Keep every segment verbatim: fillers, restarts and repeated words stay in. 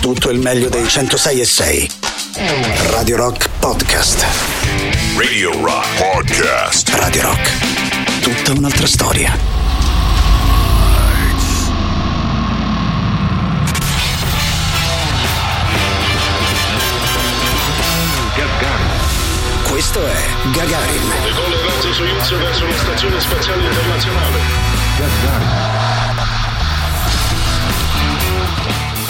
tutto il meglio dei centosei e sei. Radio Rock Podcast. Radio Rock Podcast. Radio Rock. Tutta un'altra storia. Gagarin. Questo è Gagarin. Decolla il razzo Soyuz verso la stazione spaziale internazionale. Gagarin.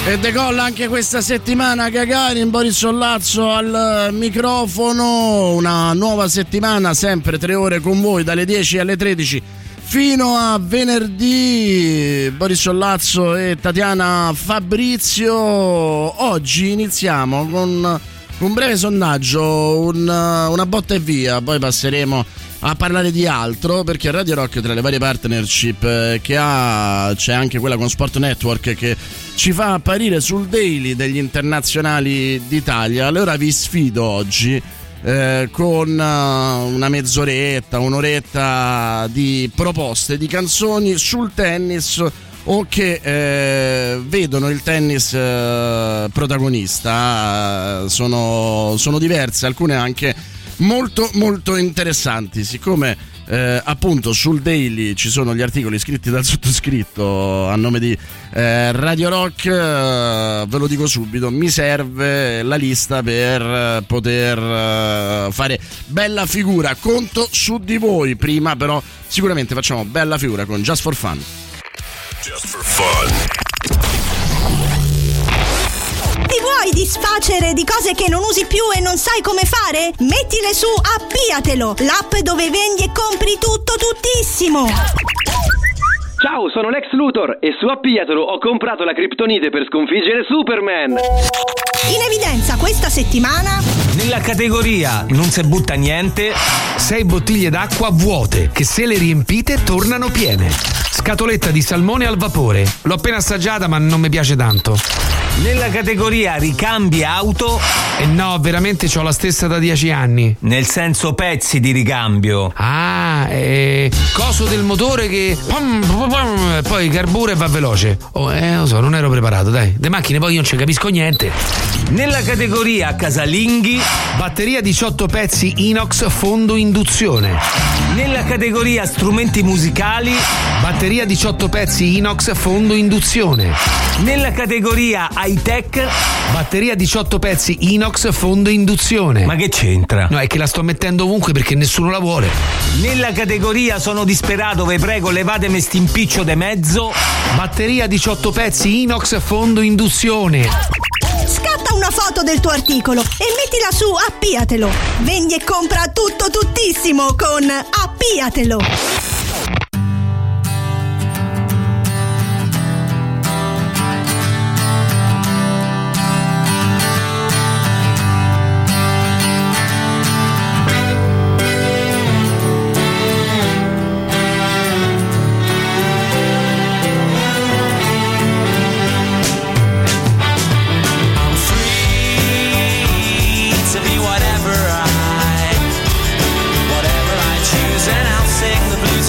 E decolla anche questa settimana Gagarin, Boris Sollazzo al microfono. Una nuova settimana, sempre tre ore con voi dalle dieci alle tredici fino a venerdì. Boris Sollazzo e Tatiana Fabrizio. Oggi iniziamo con un breve sondaggio, un, una botta e via, poi passeremo a parlare di altro, perché Radio Rock, tra le varie partnership che ha, c'è anche quella con Sport Network che ci fa apparire sul daily degli Internazionali d'Italia. Allora vi sfido oggi eh, con una mezz'oretta, un'oretta di proposte di canzoni sul tennis o che eh, vedono il tennis eh, protagonista. Sono, sono diverse, alcune anche molto molto interessanti. Siccome eh, appunto sul daily ci sono gli articoli scritti dal sottoscritto a nome di eh, Radio Rock, eh, ve lo dico subito, mi serve la lista per eh, poter eh, fare bella figura. Conto su di voi. Prima però sicuramente facciamo bella figura con Just for Fun. Just for Fun. Ti vuoi disfacere di cose che non usi più e non sai come fare? Mettile su Appiatelo, l'app dove vendi e compri tutto tuttissimo. Ciao, sono Lex Luthor e su Appiatelo ho comprato la criptonite per sconfiggere Superman. In evidenza questa settimana, nella categoria non se butta niente, sei bottiglie d'acqua vuote che se le riempite tornano piene. Scatoletta di salmone al vapore, l'ho appena assaggiata ma non mi piace tanto. Nella categoria ricambi auto, e eh no, veramente c'ho la stessa da dieci anni. Nel senso pezzi di ricambio. Ah, eh, coso del motore che pom, pom, pom, poi carbura e va veloce. Oh, eh, lo so, non ero preparato, dai. De macchine poi io non ci capisco niente. Nella categoria casalinghi, batteria diciotto pezzi inox fondo induzione. Nella categoria strumenti musicali, batteria diciotto pezzi inox fondo induzione. Nella categoria high tech, batteria diciotto pezzi inox fondo induzione. Ma che c'entra? No, è che la sto mettendo ovunque perché nessuno la vuole. Nella categoria sono disperato, ve prego levatemi st'impiccio de mezzo, batteria diciotto pezzi inox fondo induzione. Scatta una foto del tuo articolo e mettila su Appiatelo. Vendi e compra tutto tuttissimo con Appiatelo. Sing the blues.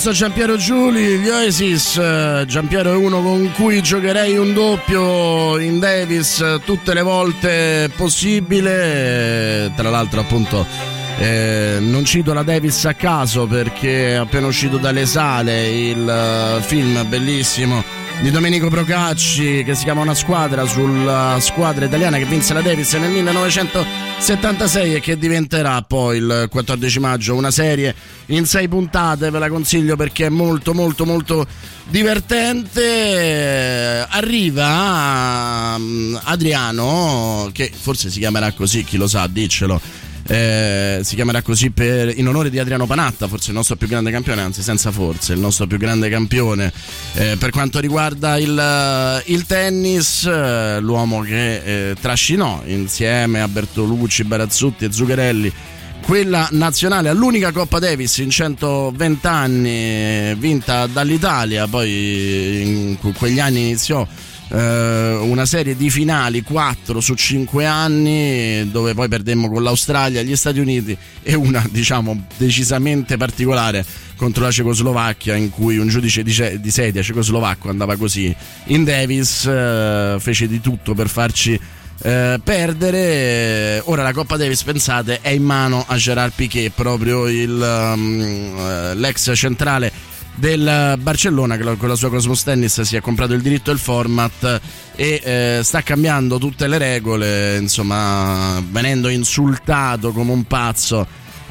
nostro Gianpiero Giuli, gli Oasis. Gianpiero è uno con cui giocherei un doppio in Davis tutte le volte possibile. Tra l'altro, appunto, eh, non cito la Davis a caso perché è appena uscito dalle sale il film bellissimo di Domenico Procacci che si chiama Una squadra, sulla squadra italiana che vinse la Davis nel millenovecentosettantasei e che diventerà poi il quattordici maggio una serie in sei puntate. Ve la consiglio perché è molto molto molto divertente. Arriva Adriano, che forse si chiamerà così, chi lo sa, diccelo. Eh, si chiamerà così per, in onore di Adriano Panatta, forse il nostro più grande campione, anzi senza forse, il nostro più grande campione eh, per quanto riguarda il, il tennis, eh, l'uomo che eh, trascinò insieme a Bertolucci, Barazzutti e Zuccarelli quella nazionale all'unica Coppa Davis in centoventi anni vinta dall'Italia. Poi in quegli anni iniziò una serie di finali, quattro su cinque anni, dove poi perdemmo con l'Australia, gli Stati Uniti e una, diciamo, decisamente particolare contro la Cecoslovacchia, in cui un giudice di, ce- di sedia cecoslovacco andava così in Davis, eh, fece di tutto per farci eh, perdere. Ora la Coppa Davis, pensate, è in mano a Gerard Piqué, proprio il, um, l'ex centrale del Barcellona, che con la sua Cosmos Tennis si è comprato il diritto e il format e eh, sta cambiando tutte le regole, insomma, venendo insultato come un pazzo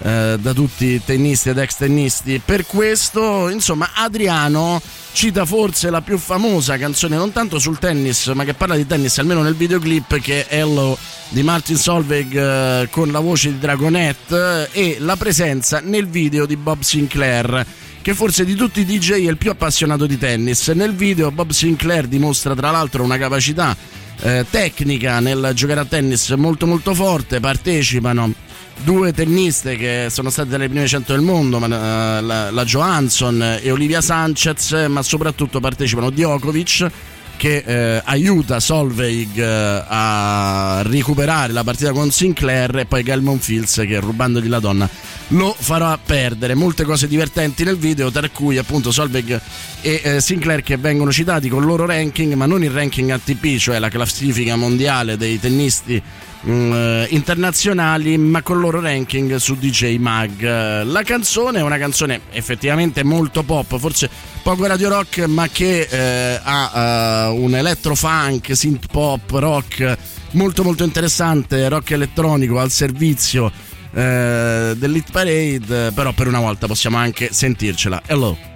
eh, da tutti i tennisti ed ex tennisti per questo. Insomma, Adriano cita forse la più famosa canzone, non tanto sul tennis ma che parla di tennis, almeno nel videoclip, che è Hello di Martin Solveig eh, con la voce di Dragonette eh, e la presenza nel video di Bob Sinclar, che forse di tutti i D J è il più appassionato di tennis. Nel video Bob Sinclar dimostra tra l'altro una capacità eh, tecnica nel giocare a tennis molto molto forte. Partecipano due tenniste che sono state tra le prime cento del mondo, ma, eh, la, la Johansson e Olivia Sanchez, ma soprattutto partecipano Djokovic, che eh, aiuta Solveig eh, a recuperare la partita con Sinclar, e poi Calmon Fields che, rubandogli la donna, lo farà perdere. Molte cose divertenti nel video, tra cui appunto Solveig e eh, Sinclar che vengono citati con il loro ranking, ma non il ranking A T P, cioè la classifica mondiale dei tennisti mh, internazionali, ma con il loro ranking su D J Mag. La canzone è una canzone effettivamente molto pop, forse poco radio rock, ma che eh, ha... Uh, un electro-funk, synth-pop, rock molto molto interessante, rock elettronico al servizio eh, dell'Hit Parade. Però per una volta possiamo anche sentircela. Hello.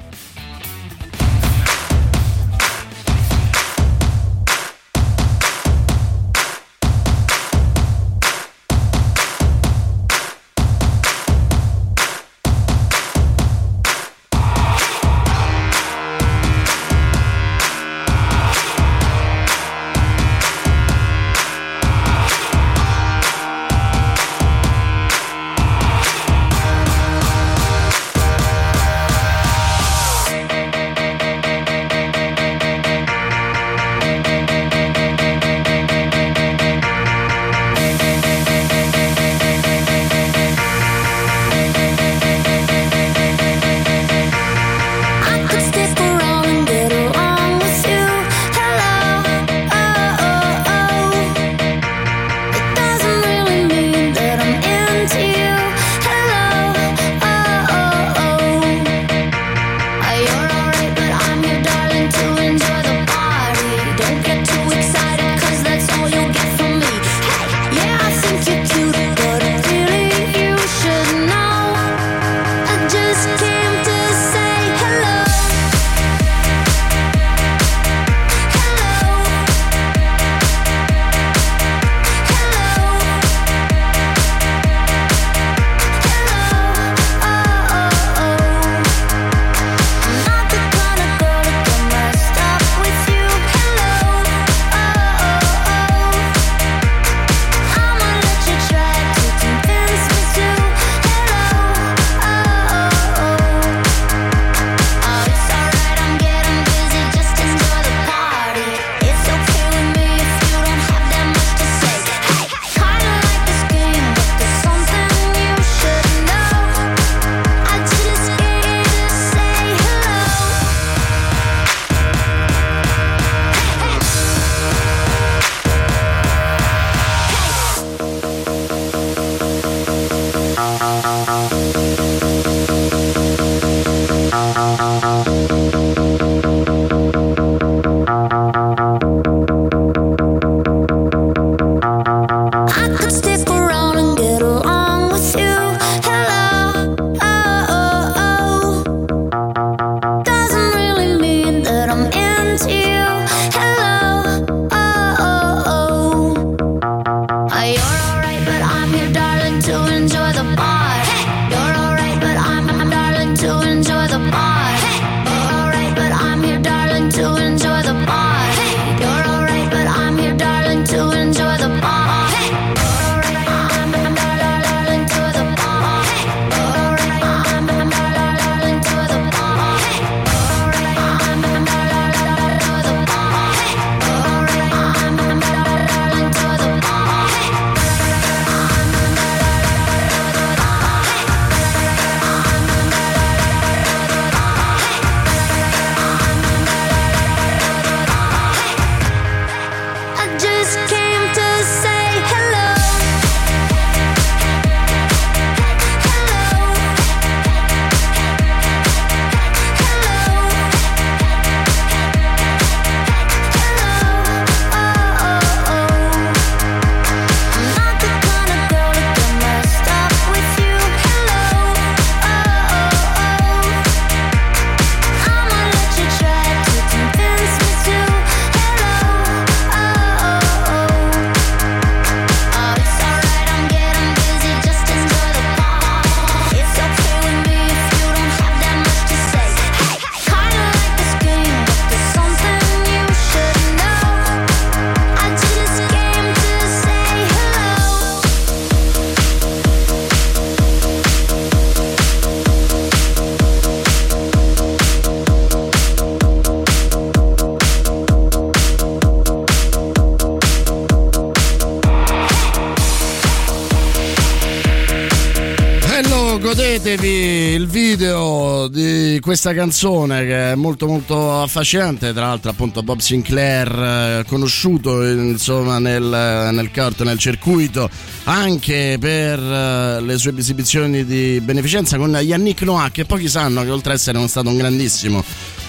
godetevi il video di questa canzone che è molto molto affascinante. Tra l'altro appunto Bob Sinclar, conosciuto insomma nel, nel corto, nel circuito anche per le sue esibizioni di beneficenza con Yannick Noah, che pochi sanno che oltre ad essere uno stato un grandissimo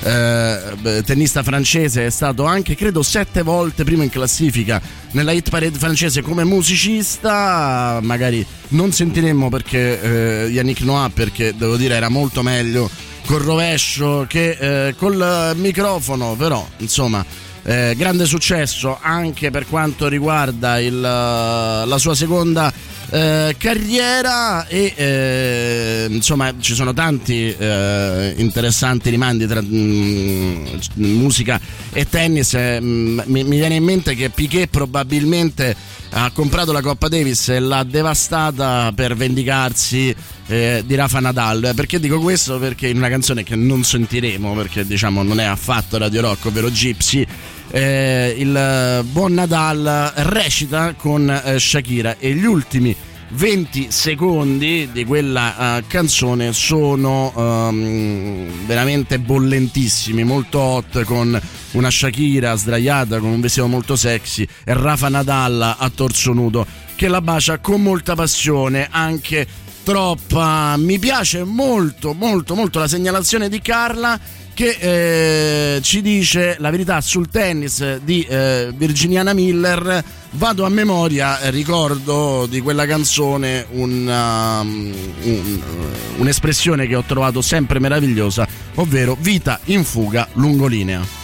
eh, tennista francese, è stato anche credo sette volte primo in classifica nella hit parade francese come musicista. Magari non sentiremmo perché eh, Yannick Noah, perché devo dire era molto meglio col rovescio che eh, col microfono, però insomma eh, grande successo anche per quanto riguarda il, la sua seconda eh, carriera e eh, insomma ci sono tanti eh, interessanti rimandi tra mh, musica e tennis. Mh, mi, mi viene in mente che Piquet probabilmente ha comprato la Coppa Davis e l'ha devastata per vendicarsi eh, di Rafa Nadal. Perché dico questo? Perché in una canzone che non sentiremo, perché diciamo non è affatto Radio Rock, ovvero Gypsy, eh, il buon Nadal recita con eh, Shakira e gli ultimi venti secondi di quella eh, canzone sono um, veramente bollentissimi, molto hot, con una Shakira sdraiata con un vestito molto sexy e Rafa Nadal a torso nudo che la bacia con molta passione, anche troppa. Mi piace molto molto molto la segnalazione di Carla che eh, ci dice la verità sul tennis di eh, Virginiana Miller. Vado a memoria, ricordo di quella canzone un, um, un, un'espressione che ho trovato sempre meravigliosa, ovvero vita in fuga lungolinea.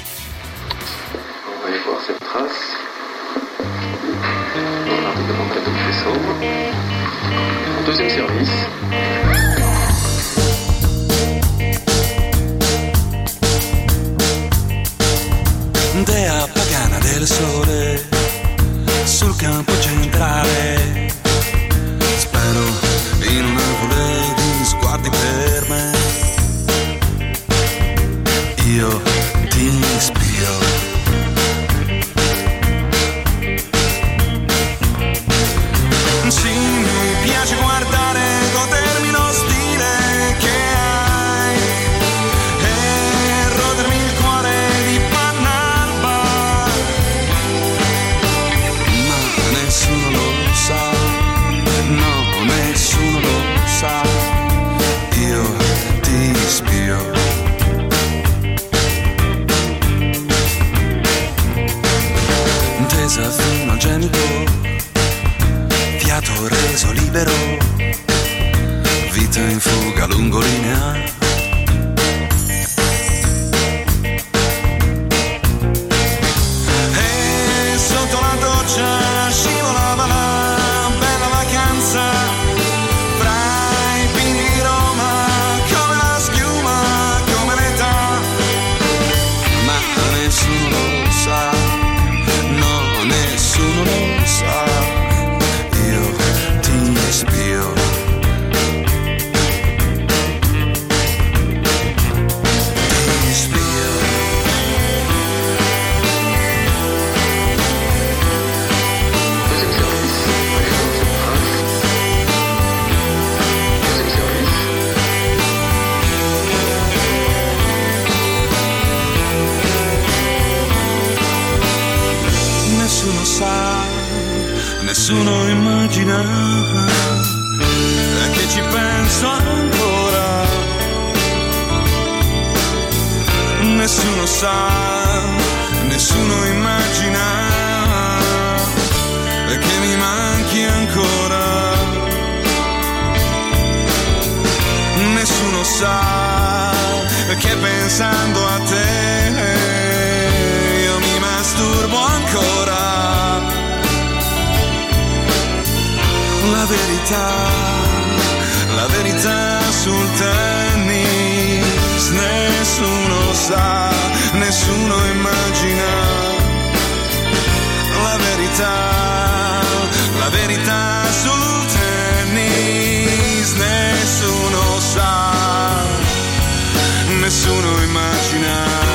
Dea pagana del sole sul campo centrale, spero in una nuvole di sguardi per me. Io ti spio, sì, mi piace guardare, godermi lo stile che hai e rodermi il cuore di Panalba, ma nessuno lo sa, no, nessuno lo sa, io ti spio. Tesa fino al genico, reso libero, vita in fuga lungolinea. E sotto la doccia scivolava la bella vacanza, fra i pini di Roma come la schiuma, come l'età, ma nessuno lo sa, no, nessuno lo sa. Nessuno immagina che ci penso ancora, nessuno sa, nessuno immagina che mi manchi ancora, nessuno sa che pensando a te io mi masturbo ancora. La verità, la verità sul tennis, nessuno sa, nessuno immagina. La verità, la verità sul tennis, nessuno sa, nessuno immagina.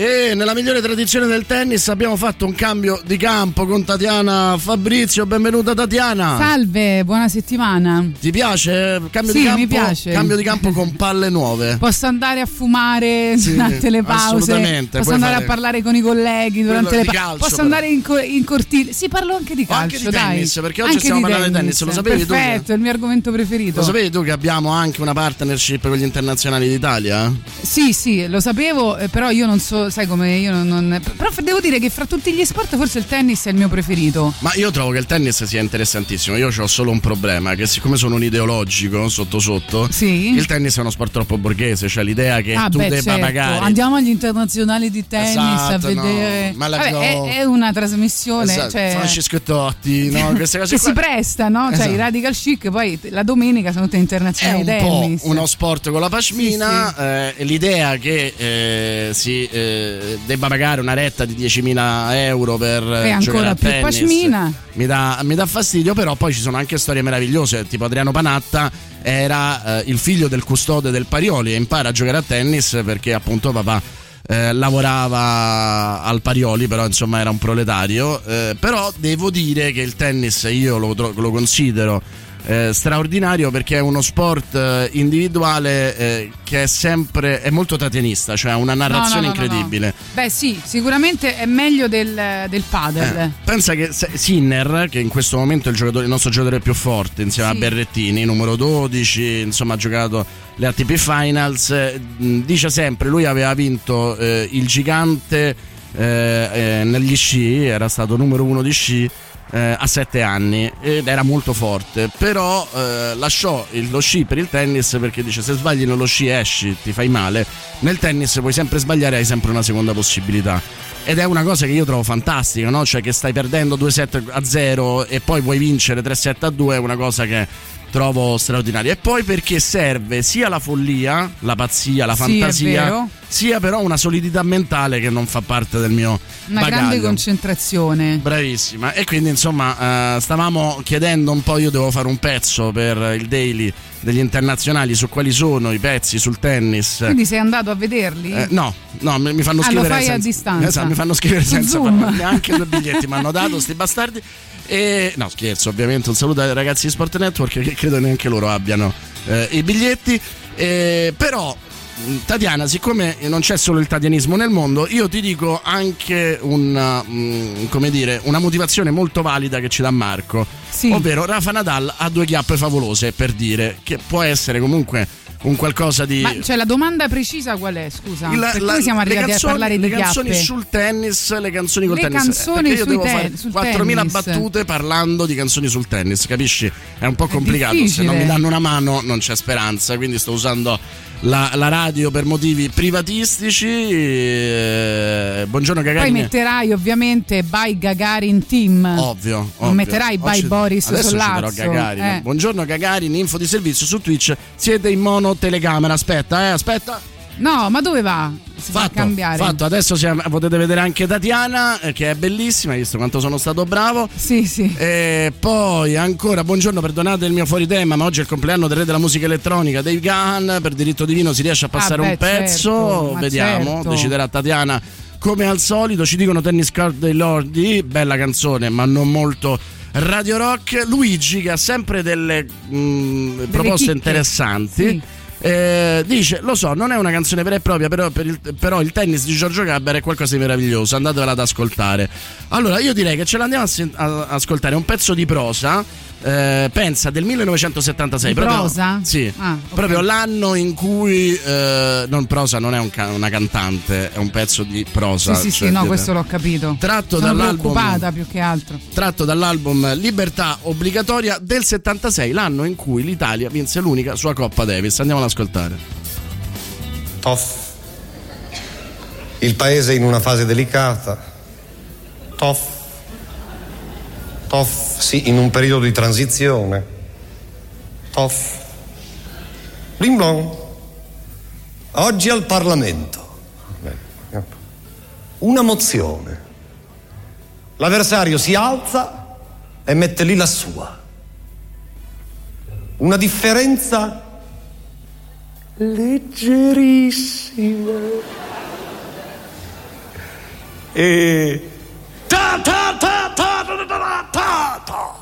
E nella migliore tradizione del tennis abbiamo fatto un cambio di campo con Tatiana Fabrizio. Benvenuta Tatiana. Salve, buona settimana. Ti piace? Cambio sì, di campo, mi piace. Cambio di campo con palle nuove. Posso andare a fumare sì, durante le pause. Assolutamente. Posso andare fare... a parlare con i colleghi durante quello le pause. Posso però. andare in, co- in cortile. Sì, parlo anche di calcio, anche di dai. Tennis, perché oggi anche stiamo di parlando tennis. di tennis. Lo sapevi Perfetto, tu? Perfetto, è il mio argomento preferito. Lo sapevi tu che abbiamo anche una partnership con gli Internazionali d'Italia? Sì, sì, lo sapevo, però io non so. Sai come io non, non. Però devo dire che fra tutti gli sport forse il tennis è il mio preferito. Ma io trovo che il tennis sia interessantissimo. Io ho solo un problema, che siccome sono un ideologico sotto sotto, sì. il tennis è uno sport troppo borghese. Cioè l'idea che ah, tu beh, debba certo. pagare. Andiamo agli Internazionali di tennis, esatto, a vedere no. Ma la Vabbè, no. è, è una trasmissione, esatto. cioè... Francesco Totti, no? Queste cose che qua... si presta, no? Cioè esatto. i radical chic. Poi la domenica sono tutte Internazionali di tennis. È un po' uno sport con la pashmina, sì, sì. Eh, l'idea che eh, si... Eh, debba pagare una retta di diecimila euro per e ancora più tennis. Pashmina mi dà, mi dà fastidio, però poi ci sono anche storie meravigliose, tipo Adriano Panatta era eh, il figlio del custode del Parioli e impara a giocare a tennis perché appunto papà eh, lavorava al Parioli, però insomma era un proletario, eh, però devo dire che il tennis io lo, lo considero Eh, straordinario perché è uno sport eh, individuale eh, che è sempre è molto tatianista, cioè ha una narrazione no, no, no, incredibile. No, no. Beh sì, sicuramente è meglio del, del padel. Eh, pensa che Sinner, che in questo momento è il, giocatore, il nostro giocatore più forte insieme sì. a Berrettini, numero dodici, insomma ha giocato le A T P Finals, eh, dice sempre, lui aveva vinto eh, il gigante eh, eh, negli sci, era stato numero uno di sci Eh, a sette anni ed era molto forte, però eh, lasciò il, lo sci per il tennis perché dice se sbagli nello sci esci, ti fai male, nel tennis puoi sempre sbagliare, hai sempre una seconda possibilità ed è una cosa che io trovo fantastica, no? Cioè che stai perdendo due sette a zero e poi vuoi vincere tre sette a due, è una cosa che trovo straordinaria. E poi perché serve sia la follia, la pazzia, la fantasia, sì, sia però una solidità mentale che non fa parte del mio una bagaglio. Grande concentrazione. Bravissima. E quindi insomma eh, stavamo chiedendo un po', io devo fare un pezzo per il daily degli Internazionali su quali sono i pezzi sul tennis. Quindi sei andato a vederli? Eh, no, no, mi, mi fanno ah, scrivere lo fai senza, a distanza. Esatto, mi fanno scrivere su senza farlo, neanche due biglietti mi hanno dato sti bastardi. E no, scherzo, ovviamente un saluto ai ragazzi di Sport Network che credo neanche loro abbiano eh, i biglietti, eh, però Tatiana, siccome non c'è solo il tatianismo nel mondo, io ti dico anche una, mh, come dire, una motivazione molto valida che ci dà Marco, sì. ovvero Rafa Nadal ha due chiappe favolose, per dire, che può essere comunque un qualcosa di... Ma cioè la domanda precisa qual è? Scusa, la, perché noi siamo arrivati canzoni, a parlare di chiappe? Le canzoni sul tennis, le canzoni col le tennis. Canzoni eh, io devo te- fare quattromila battute parlando di canzoni sul tennis, capisci? È un po' complicato, se non mi danno una mano non c'è speranza, quindi sto usando la, la radio per motivi privatistici. Eh, buongiorno Gagarin. Poi metterai ovviamente by Gagarin Team. Ovvio. ovvio. Non metterai by Oggi, Boris Sollazzo. Eh. Buongiorno Gagarin, info di servizio su Twitch, siete in mono telecamera, aspetta, eh, aspetta. No, ma dove va? Si fatto, fa cambiare. Fatto, adesso siamo, potete vedere anche Tatiana, eh, che è bellissima, hai visto quanto sono stato bravo. Sì, sì. E poi ancora buongiorno, perdonate il mio fuori tema, ma oggi è il compleanno del re della musica elettronica, Dave Gahan, per diritto divino si riesce a passare ah, beh, un pezzo, certo, vediamo, certo. deciderà Tatiana. Come al solito ci dicono Tennis Card dei Lordi, bella canzone, ma non molto Radio Rock. Luigi che ha sempre delle, mh, delle proposte chicche. interessanti. Sì. Eh, dice lo so non è una canzone vera e propria però, per il, però il tennis di Giorgio Gabber è qualcosa di meraviglioso, andatevela ad ascoltare. Allora io direi che ce l'andiamo ad ascoltare, un pezzo di prosa eh, pensa del millenovecentosettantasei proprio, prosa? Sì, ah, okay. proprio l'anno in cui eh, non prosa non è un ca- una cantante, è un pezzo di prosa, sì sì, cioè, sì no questo l'ho capito, tratto sono dall'album, preoccupata più che altro, tratto dall'album Libertà Obbligatoria del settantasei, l'anno in cui l'Italia vinse l'unica sua Coppa Davis. Andiamo ascoltare. Toff. Il paese in una fase delicata. Toff. Toff, sì, in un periodo di transizione. Toff. Bling blong. Oggi al Parlamento. Una mozione. L'avversario si alza e mette lì la sua. Una differenza leggerissima. e ta ta ta ta ta ta ta ta.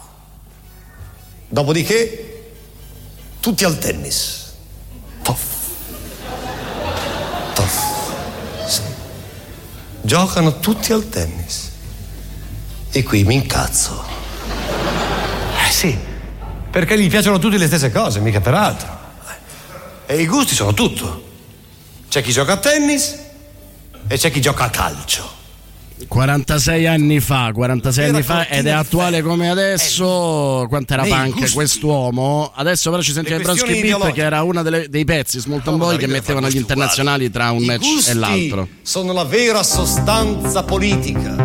Dopodiché tutti al tennis. Toff. Toff. Sì. Giocano tutti al tennis. E qui mi incazzo. Eh sì, perché gli piacciono tutte le stesse cose, mica per altro. E i gusti sono tutto. C'è chi gioca a tennis e c'è chi gioca a calcio. quarantasei anni fa quarantasei anni fa ed è attuale come adesso. Quanto era punk quest'uomo. Adesso però ci sentiamo Bransky Pitt, che era uno dei pezzi Smolton Boy che mettevano agli internazionali tra un match e l'altro. Sono la vera sostanza politica.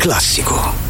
classico.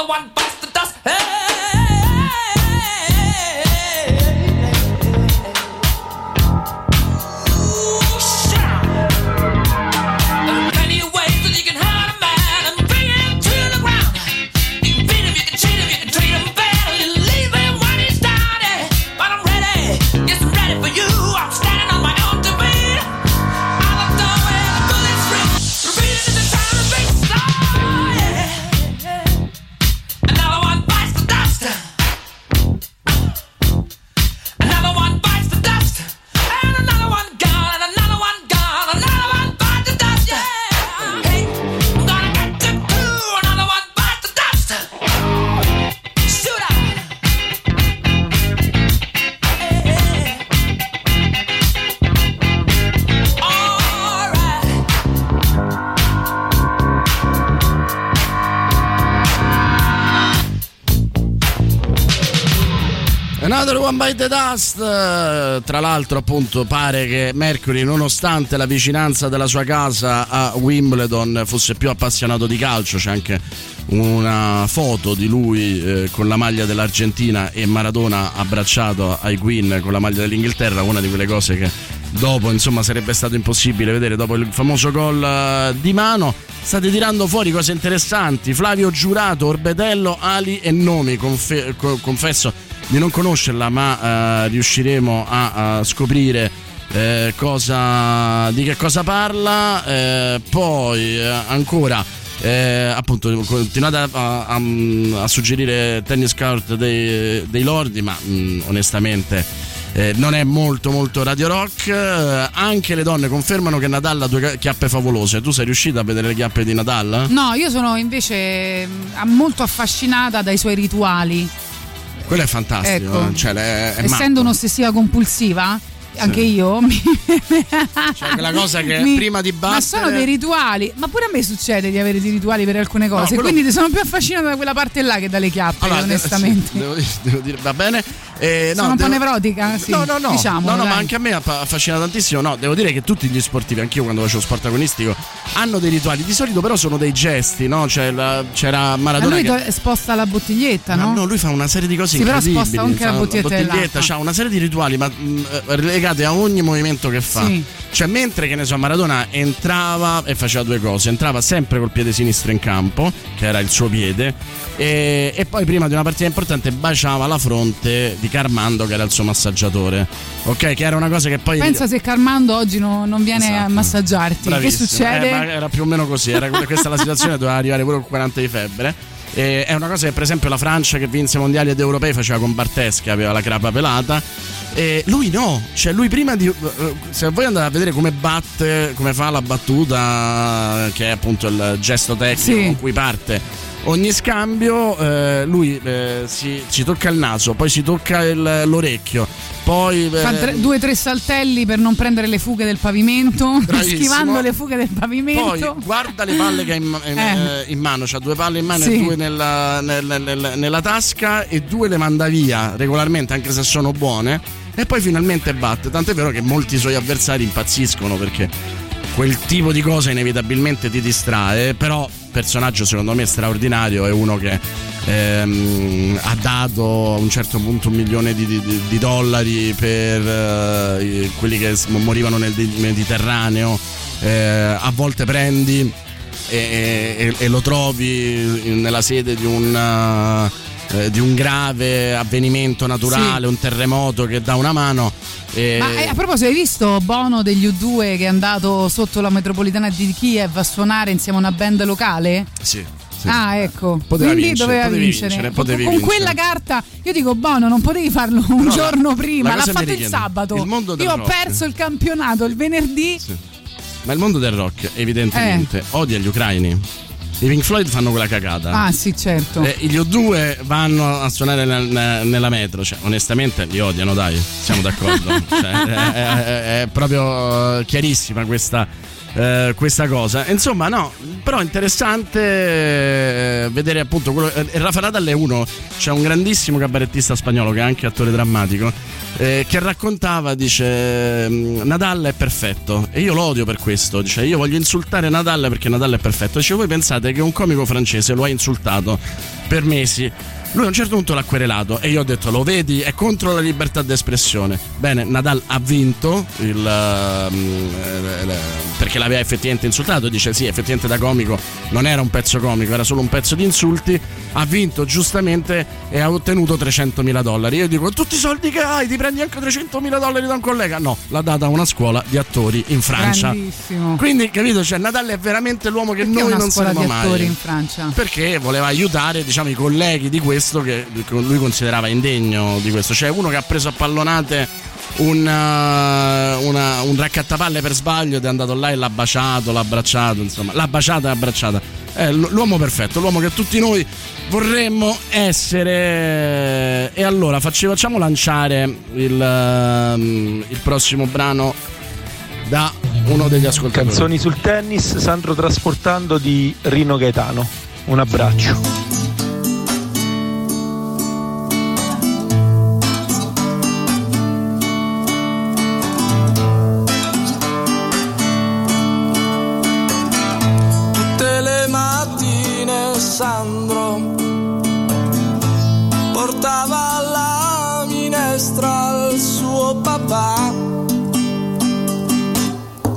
One by the Dust. Tra l'altro, appunto, pare che Mercury, nonostante la vicinanza della sua casa a Wimbledon, fosse più appassionato di calcio. C'è anche una foto di lui eh, con la maglia dell'Argentina e Maradona abbracciato ai Queen con la maglia dell'Inghilterra, una di quelle cose che dopo, insomma, sarebbe stato impossibile vedere dopo il famoso gol eh, di mano. State tirando fuori cose interessanti. Flavio Giurato, Orbetello, Ali e nomi. Confe- co- confesso di non conoscerla, ma uh, riusciremo a, a scoprire eh, cosa, di che cosa parla. Eh, poi eh, ancora, eh, appunto, continuate a, a, a suggerire Tennis Court dei, dei Lordi, ma mh, onestamente eh, non è molto molto Radio Rock. Eh, anche le donne confermano che Nadal ha due chiappe favolose. Tu sei riuscita a vedere le chiappe di Nadal? No, io sono invece molto affascinata dai suoi rituali. Quello è fantastico, ecco. Cioè, è, è essendo matto. Un'ossessiva compulsiva, anche sì. io mi... cioè quella cosa che mi... prima di battere, ma sono dei rituali, ma pure a me succede di avere dei rituali per alcune cose, no, quello... quindi sono più affascinata da quella parte là che dalle chiappe, allora, onestamente devo, devo dire, va bene, eh, no, sono devo... un po' nevrotica, sì, no no no, diciamo, no, no ma anche a me affascina tantissimo. No, devo dire che tutti gli sportivi, anch'io quando facevo sport agonistico, hanno dei rituali, di solito però sono dei gesti, no? Cioè la... c'era Maradona, ma lui che... sposta la bottiglietta, no? Ma no, lui fa una serie di cose sì, incredibili, però sposta anche la bottiglietta, la bottiglietta c'ha una serie di rituali, ma legate a ogni movimento che fa, sì. Cioè mentre che ne so Maradona entrava e faceva due cose, entrava sempre col piede sinistro in campo, che era il suo piede, e, e poi prima di una partita importante baciava la fronte di Carmando, che era il suo massaggiatore, ok, che era una cosa che poi pensa se Carmando oggi no, non viene esatto. a massaggiarti. Bravissimo. Che succede? Eh, ma era più o meno così, era questa la situazione, doveva arrivare pure con quaranta di febbre. Eh, è una cosa che per esempio la Francia, che vinse mondiali ed europei, faceva con Barthez, che aveva la crapa pelata. Eh, lui no, cioè lui prima di... se voi andate a vedere come batte, come fa la battuta, che è appunto il gesto tecnico sì. con cui parte ogni scambio, eh, lui eh, si, si tocca il naso, poi si tocca il, l'orecchio, poi eh, fa tre, due o tre saltelli per non prendere le fughe del pavimento, bravissimo. Schivando le fughe del pavimento, poi guarda le palle che ha in, in, eh. in mano, c'ha due palle in mano sì. e due nella, nel, nel, nella tasca, e due le manda via regolarmente anche se sono buone, e poi finalmente batte, tant'è vero che molti suoi avversari impazziscono perché quel tipo di cosa inevitabilmente ti distrae. Però personaggio secondo me straordinario, è uno che ehm, ha dato a un certo punto un milione di, di, di dollari per eh, quelli che morivano nel Mediterraneo, eh, a volte prendi e, e, e lo trovi nella sede di un... di un grave avvenimento naturale, sì. un terremoto, che dà una mano. E... Ma a proposito, hai visto Bono degli U due che è andato sotto la metropolitana di Kiev a suonare insieme a una band locale? Sì. Sì. Ah, ecco, poteva quindi vincere, doveva vincere, vincere con vincere. Quella carta, io dico Bono non potevi farlo un no, giorno prima, l'ha fatto il sabato, il mondo del io rock. Ho perso il campionato il venerdì sì. Ma il mondo del rock evidentemente eh. odia gli ucraini. I Pink Floyd fanno quella cagata. Ah sì, certo. eh, Gli U due vanno a suonare nel, nella metro, cioè onestamente li odiano, dai, siamo d'accordo. Cioè, è, è, è proprio chiarissima questa, eh, questa cosa. Insomma no, però interessante vedere appunto quello. eh, Rafa Nadal è uno, c'è un grandissimo cabarettista spagnolo che è anche attore drammatico, eh, che raccontava, dice Nadal è perfetto e io lo odio per questo, dice io voglio insultare Nadal perché Nadal è perfetto, dice voi pensate che un comico francese lo ha insultato per mesi, lui a un certo punto l'ha querelato e io ho detto lo vedi, è contro la libertà d'espressione, bene, Nadal ha vinto il, eh, perché l'aveva effettivamente insultato, dice sì effettivamente da comico non era un pezzo comico, era solo un pezzo di insulti, ha vinto giustamente e ha ottenuto trecentomila dollari, io dico tutti i soldi che hai ti prendi anche trecentomila dollari da un collega, no, l'ha data a una scuola di attori in Francia. Grandissimo. Quindi capito, cioè Nadal è veramente l'uomo che perché noi non saremo mai in Francia? Perché voleva aiutare diciamo i colleghi di questo che lui considerava indegno di questo, cioè uno che ha preso a pallonate Una, una, un raccattapalle per sbaglio ed è andato là e l'ha baciato, l'ha abbracciato, insomma l'ha baciata e abbracciata, è l'uomo perfetto, l'uomo che tutti noi vorremmo essere. E allora facciamo lanciare il, um, il prossimo brano da uno degli ascoltatori. Canzoni sul tennis, Sandro Trasportando di Rino Gaetano. Un abbraccio.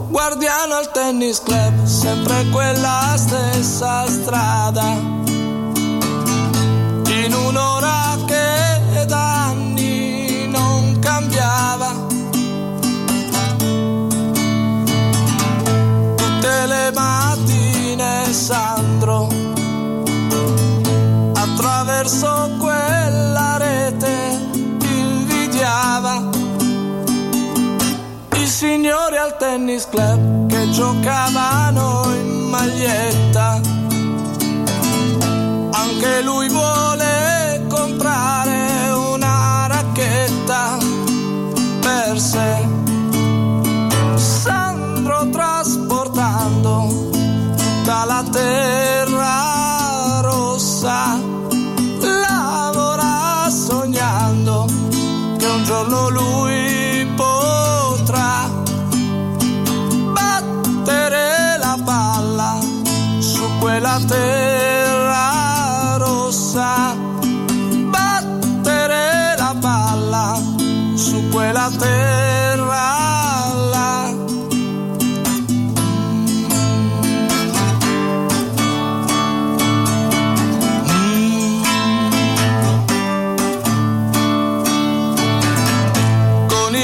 Guardiano al tennis club, sempre quella stessa strada, in un'ora che da anni non cambiava. Tutte le mattine Sandro, attraverso quella rete invidiava signori al tennis club che giocavano in maglietta, anche lui vuole comprare una racchetta per sé. batterlo lui potrà battere la palla su quella terra rossa, battere la palla su quella terra là.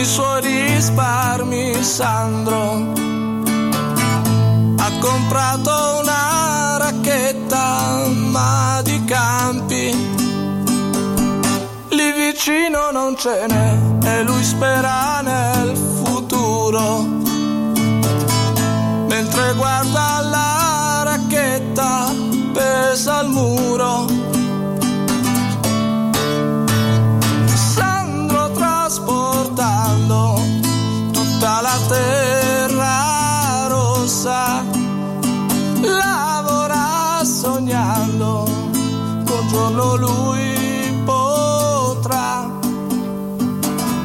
Suoi risparmi Sandro ha comprato una racchetta, ma di campi lì vicino non ce n'è, e lui spera nel futuro mentre guarda la racchetta pesa al muro. Tutta la terra rossa lavora sognando che un giorno lui potrà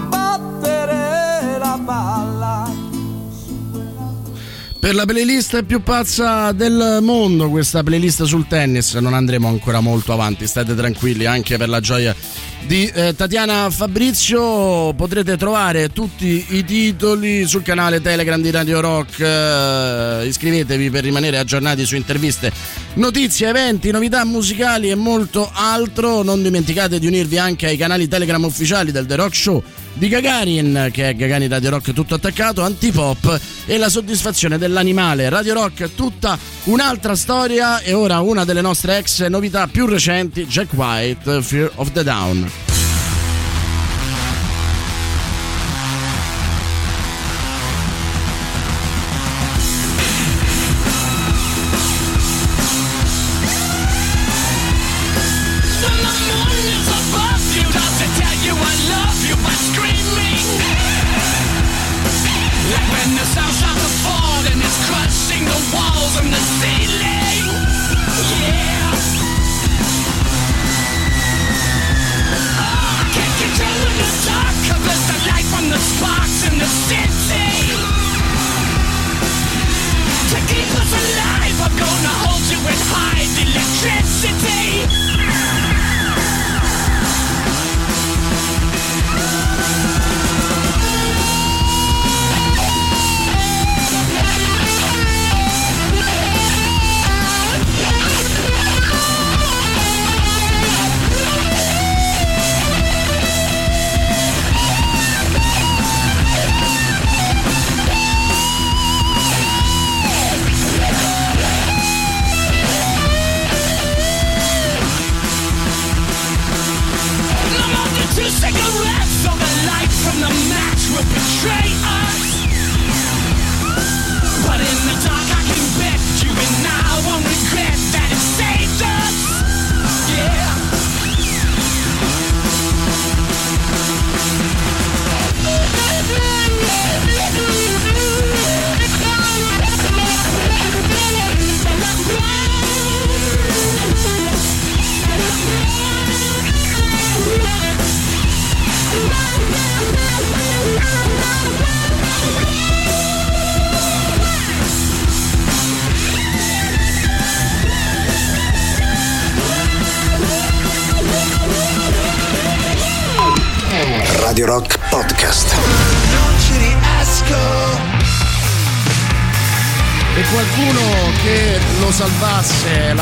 battere la palla. Per la playlist più pazza del mondo, questa playlist sul tennis, non andremo ancora molto avanti, state tranquilli, anche per la gioia di eh, Tatiana Fabrizio. Potrete trovare tutti i titoli sul canale Telegram di Radio Rock, eh, iscrivetevi per rimanere aggiornati su interviste, notizie, eventi, novità musicali e molto altro. Non dimenticate di unirvi anche ai canali Telegram ufficiali del The Rock Show di Gagarin, che è Gagarin Radio Rock tutto attaccato, Antipop e La Soddisfazione dell'Animale. Radio Rock tutta un'altra storia, e ora una delle nostre ex novità più recenti, Jack White, Fear of the Down.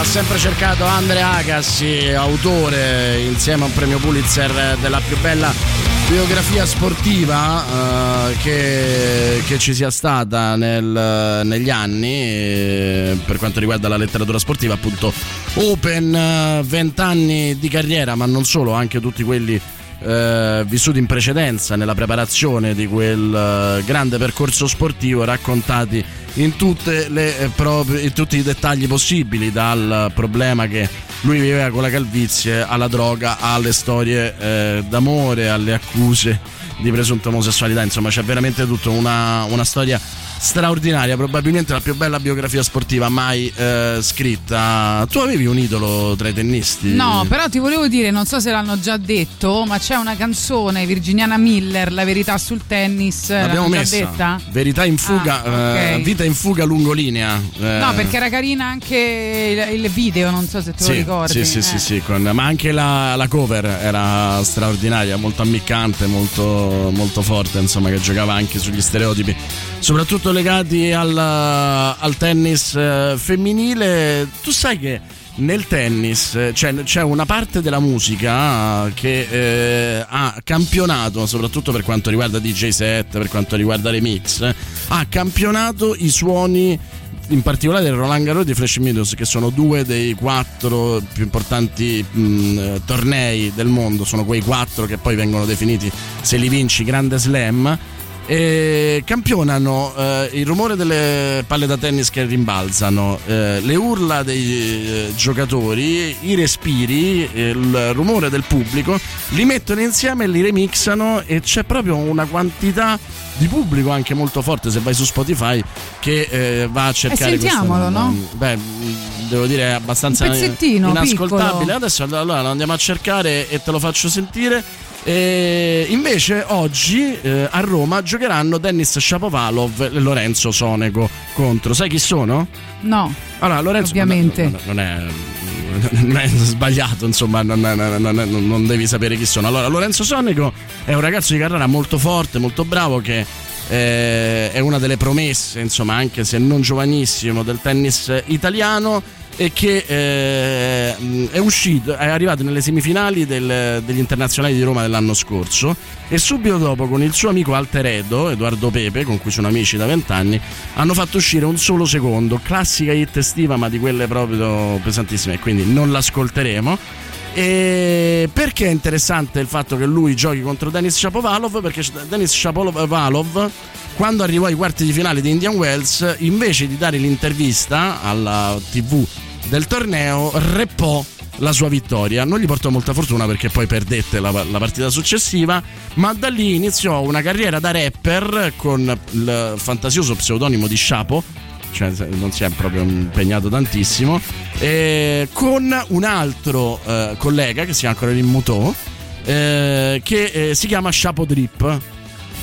Sempre cercato Andrea Agassi, autore insieme a un premio Pulitzer della più bella biografia sportiva eh, che, che ci sia stata nel, negli anni eh, per quanto riguarda la letteratura sportiva, appunto Open, vent'anni eh, di carriera, ma non solo, anche tutti quelli eh, vissuti in precedenza nella preparazione di quel eh, grande percorso sportivo, raccontati in, tutte le proprie, in tutti i dettagli possibili, dal problema che lui viveva con la calvizie alla droga, alle storie eh, d'amore, alle accuse di presunta omosessualità. Insomma, c'è veramente tutto, una, una storia straordinaria, probabilmente la più bella biografia sportiva mai eh, scritta. Tu avevi un idolo tra i tennisti? No, però ti volevo dire, non so se l'hanno già detto, ma c'è una canzone, Virginiana Miller, La verità sul tennis. L'abbiamo messa, detta? Verità in fuga, ah, okay. eh, vita in fuga lungolinea. Eh. No, perché era carina anche il, il video, non so se te lo sì, ricordi. Sì, sì, eh. sì, sì con, ma anche la, la cover era straordinaria, molto ammiccante, molto, molto forte, insomma, che giocava anche sugli stereotipi, soprattutto legati al, al tennis eh, femminile. Tu sai che nel tennis eh, c'è, c'è una parte della musica ah, che eh, ha campionato, soprattutto per quanto riguarda D J set, per quanto riguarda le mix, eh, ha campionato i suoni, in particolare del Roland Garros e di Flash Meadows, che sono due dei quattro più importanti mh, tornei del mondo. Sono quei quattro che poi vengono definiti, se li vinci, grande slam. E campionano eh, il rumore delle palle da tennis che rimbalzano, eh, le urla dei eh, giocatori, i respiri, il rumore del pubblico, li mettono insieme e li remixano, e c'è proprio una quantità di pubblico anche molto forte, se vai su Spotify, che eh, va a cercare. E sentiamolo, questo, no? Beh, devo dire è abbastanza inascoltabile, piccolo. Adesso allora lo andiamo a cercare e te lo faccio sentire. E invece oggi eh, a Roma giocheranno Denis Shapovalov e Lorenzo Sonego contro, sai chi sono? No, allora, Lorenzo, ovviamente no, no, non, è, non è sbagliato, insomma, non, è, non, è, non devi sapere chi sono. Allora, Lorenzo Sonego è un ragazzo di Carrara molto forte, molto bravo, che eh, è una delle promesse, insomma, anche se non giovanissimo, del tennis italiano, e che eh, è uscito, è arrivato nelle semifinali del, degli Internazionali di Roma dell'anno scorso, e subito dopo con il suo amico alter ego Edoardo Pepe, con cui sono amici da vent'anni, hanno fatto uscire Un solo secondo, classica hit estiva, ma di quelle proprio pesantissime, quindi non l'ascolteremo. E perché è interessante il fatto che lui giochi contro Denis Shapovalov? Perché Denis Shapovalov, quando arrivò ai quarti di finale di Indian Wells, invece di dare l'intervista alla tivù del torneo, reppò la sua vittoria. Non gli portò molta fortuna, perché poi perdette la, la partita successiva, ma da lì iniziò una carriera da rapper con il fantasioso pseudonimo di Shapo, cioè non si è proprio impegnato tantissimo, e con un altro eh, collega che si chiama Corinne Moutot, eh, che eh, si chiama Shapo Drip.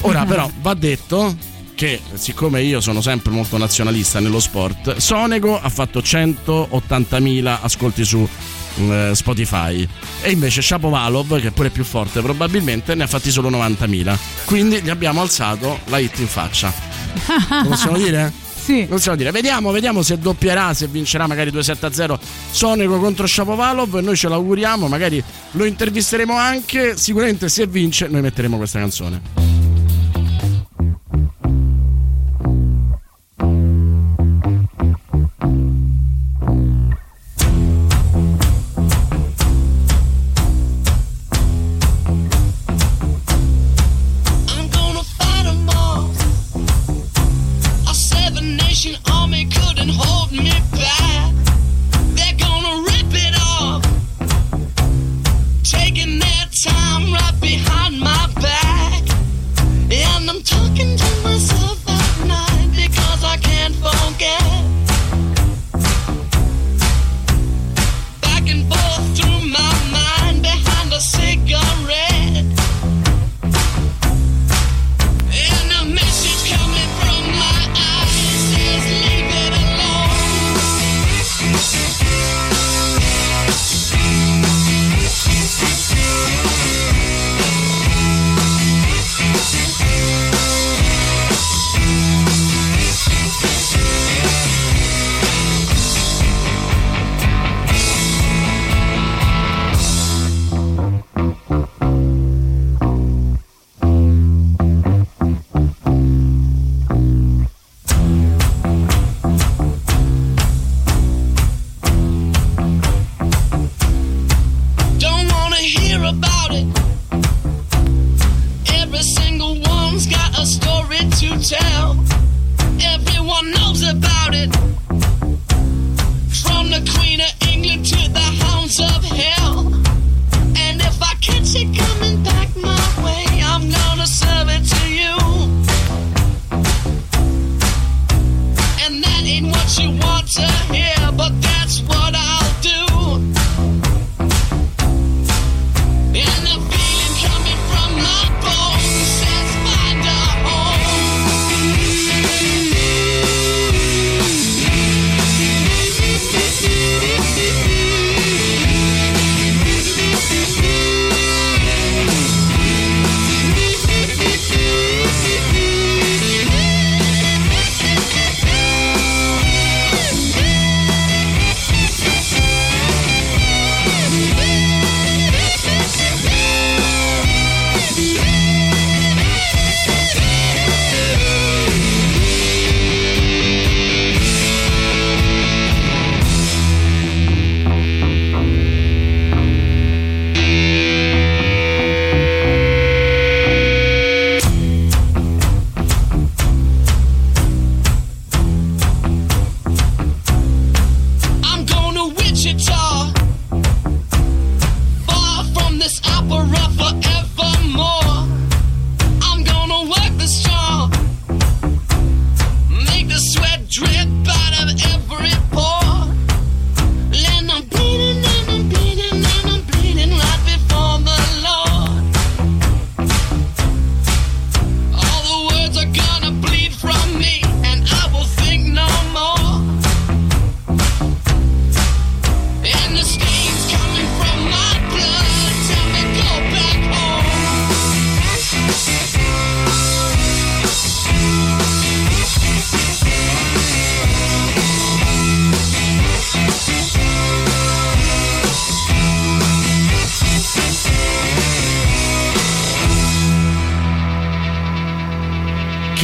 Ora però va detto che, siccome io sono sempre molto nazionalista nello sport, Sonego ha fatto centottantamila ascolti su eh, Spotify, e invece Shapovalov, che è pure più forte probabilmente, ne ha fatti solo novantamila, quindi gli abbiamo alzato la hit in faccia. Lo possiamo dire? Sì. Non so dire. Vediamo, vediamo se doppierà, se vincerà magari due sette a zero Sonego contro Shapovalov. Noi ce l'auguriamo, magari lo intervisteremo anche. Sicuramente se vince noi metteremo questa canzone. Every single one's got a story to tell. everyone knows about it. From the Queen of England to the hounds of hell. And if I catch it coming back my way, I'm gonna serve it to you. And that ain't what you want to hear, but that's what I'll do. And the feeling coming from my bones says find a home.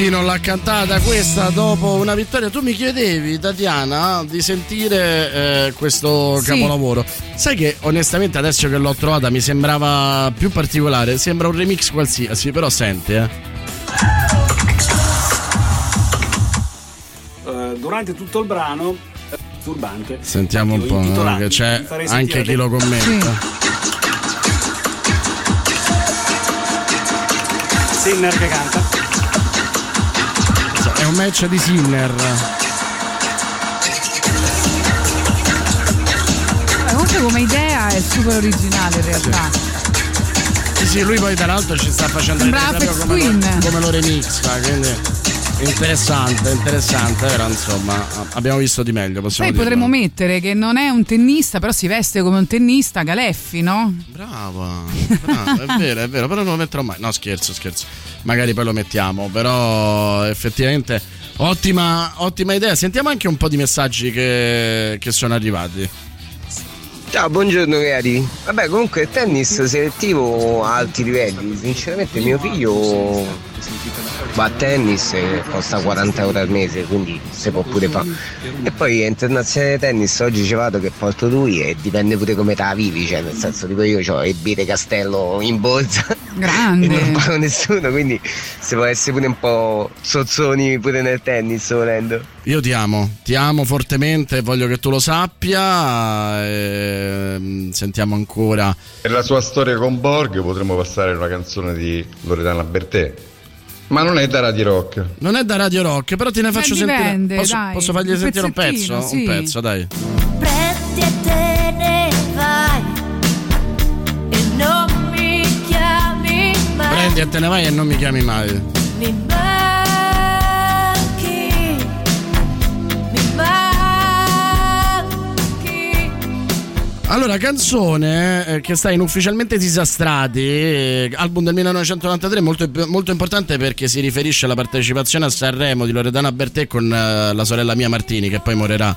Non l'ha cantata questa dopo una vittoria. Tu mi chiedevi, Tatiana, di sentire eh, questo capolavoro. Sì. Sai che onestamente adesso che l'ho trovata mi sembrava più particolare, sembra un remix qualsiasi, però sente eh. uh, durante tutto il brano turbante. Sentiamo un po' no, che c'è anche chi lo commenta. Sì. Sinner che canta. È un match di Sinner. Comunque come idea è super originale in realtà. Sì, sì, sì, lui poi dall'alto ci sta facendo vedere come, come lo remixa, quindi interessante, interessante, però insomma abbiamo visto di meglio. Poi potremmo mettere che non è un tennista, però si veste come un tennista, Galeffi, no? Brava, brava, è vero, è vero, però non lo metterò mai. No, scherzo, scherzo. Magari poi lo mettiamo, però effettivamente ottima, ottima idea. Sentiamo anche un po' di messaggi che, che sono arrivati. Ciao, buongiorno cari. Vabbè, comunque tennis selettivo a alti livelli. Sinceramente mio figlio va a tennis e costa quaranta euro al mese, quindi si può pure fare. E poi internazionale tennis oggi ci vado che porto lui e dipende pure come te la vivi, cioè nel senso dico io c'ho il Bire Castello in borsa. Grande. E non pago nessuno, quindi si può essere pure un po' sozzoni pure nel tennis volendo. Io ti amo, ti amo fortemente, voglio che tu lo sappia. E... sentiamo ancora. Per la sua storia con Borg potremmo passare a una canzone di Loredana Bertè. Ma non è da Radio Rock. Non è da Radio Rock, però te ne faccio dipende, sentire. Posso, dai, posso fargli un sentire un pezzo? Sì. Un pezzo, dai. Prendi e te ne vai e non mi chiami mai. Prendi e te ne vai e non mi chiami mai. Mi manchi, mi manchi. Allora, canzone che sta in Ufficialmente Disastrati, album del millenovecentonovantatré, molto, molto importante perché si riferisce alla partecipazione a Sanremo di Loredana Bertè con la sorella Mia Martini, che poi morirà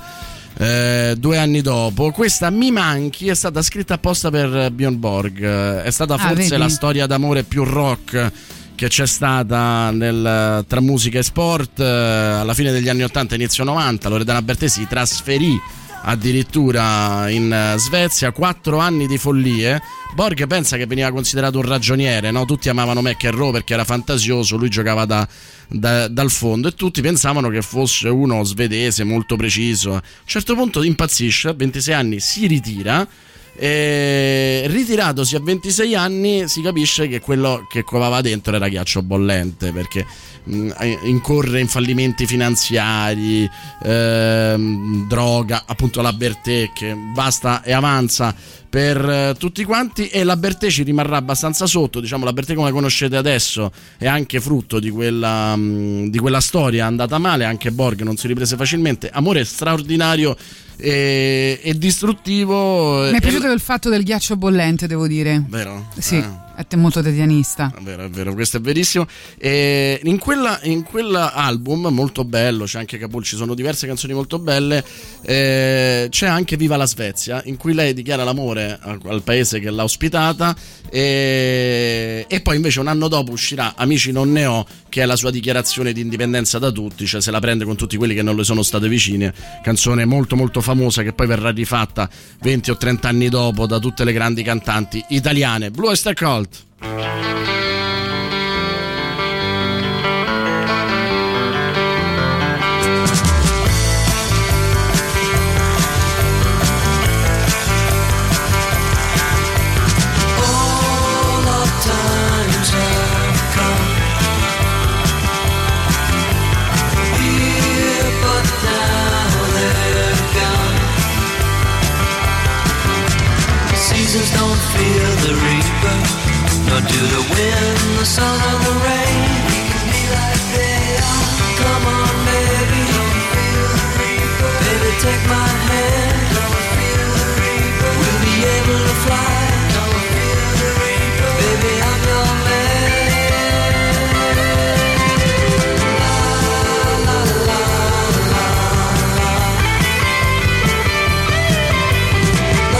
eh, due anni dopo. Questa Mi Manchi è stata scritta apposta per Bjorn Borg, è stata ah, forse vedi? la storia d'amore più rock che c'è stata nel, tra musica e sport. Alla fine degli anni ottanta, inizio novanta, Loredana Bertè si trasferì addirittura in Svezia, quattro anni di follie. Borg, pensa che veniva considerato un ragioniere, no? Tutti amavano McEnroe perché era fantasioso, lui giocava da, da, dal fondo e tutti pensavano che fosse uno svedese molto preciso. A un certo punto impazzisce, a ventisei anni si ritira e ritiratosi a ventisei anni si capisce che quello che covava dentro era ghiaccio bollente, perché mh, incorre in fallimenti finanziari, ehm, droga, appunto la Bertè che basta e avanza per eh, tutti quanti, e la Bertè ci rimarrà abbastanza sotto, diciamo la Bertè come la conoscete adesso è anche frutto di quella, mh, di quella storia andata male. Anche Borg non si riprese facilmente, amore straordinario E, e distruttivo. Mi è piaciuto e... il fatto del ghiaccio bollente, devo dire. Vero? Sì, eh. È molto tatianista. È vero, è vero, questo è verissimo. E in quella, in quell'album molto bello, c'è anche Capul, ci sono diverse canzoni molto belle, eh, c'è anche Viva la Svezia, in cui lei dichiara l'amore al paese che l'ha ospitata, e, e poi invece un anno dopo uscirà Amici non ne ho, che è la sua dichiarazione di indipendenza da tutti, cioè se la prende con tutti quelli che non le sono state vicine. Canzone molto molto famosa che poi verrà rifatta venti o trenta anni dopo da tutte le grandi cantanti italiane. Blue Oyster Cult. Nor do the wind, the sun, or the rain. We can be like they are. Come on, baby, don't feel the reaper. Baby, take my hand. Don't feel the reaper. We'll be able to fly. Don't feel the reaper. Baby, I'm your man. La la la la la. La la la la la.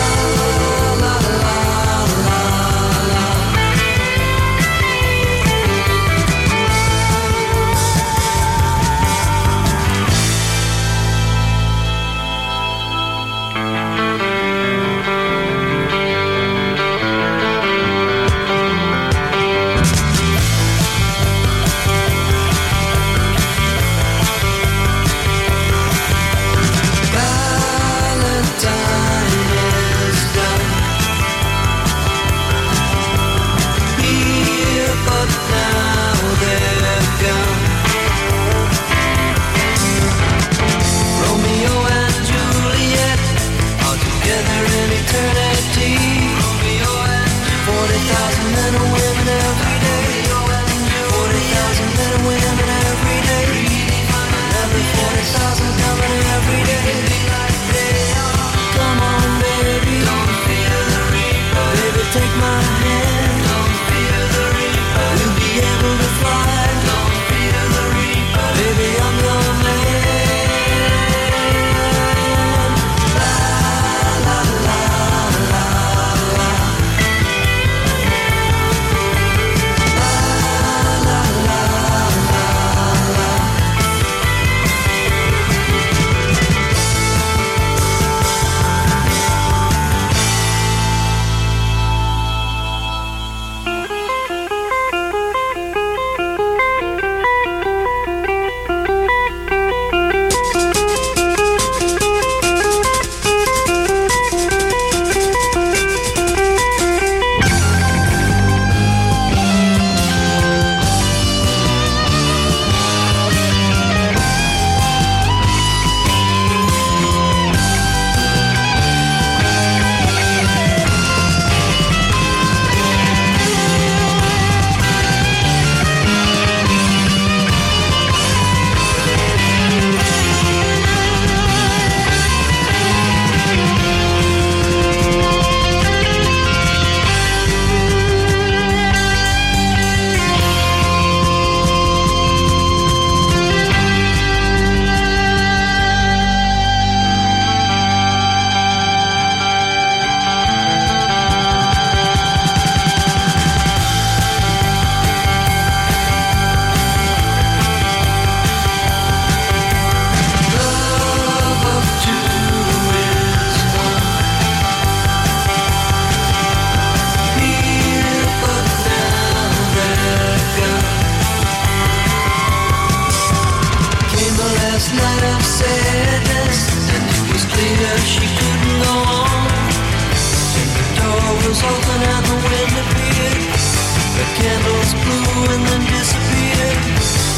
The candles blew and then disappeared.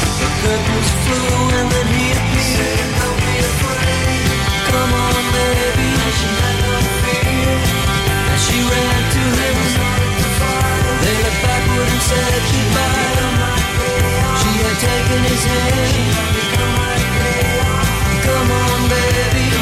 The curtains flew and then he appeared. Don't be afraid. Come on, baby. And she had no fear. And she ran to him. They looked backward and said goodbye. She had taken his hand. Come on, baby.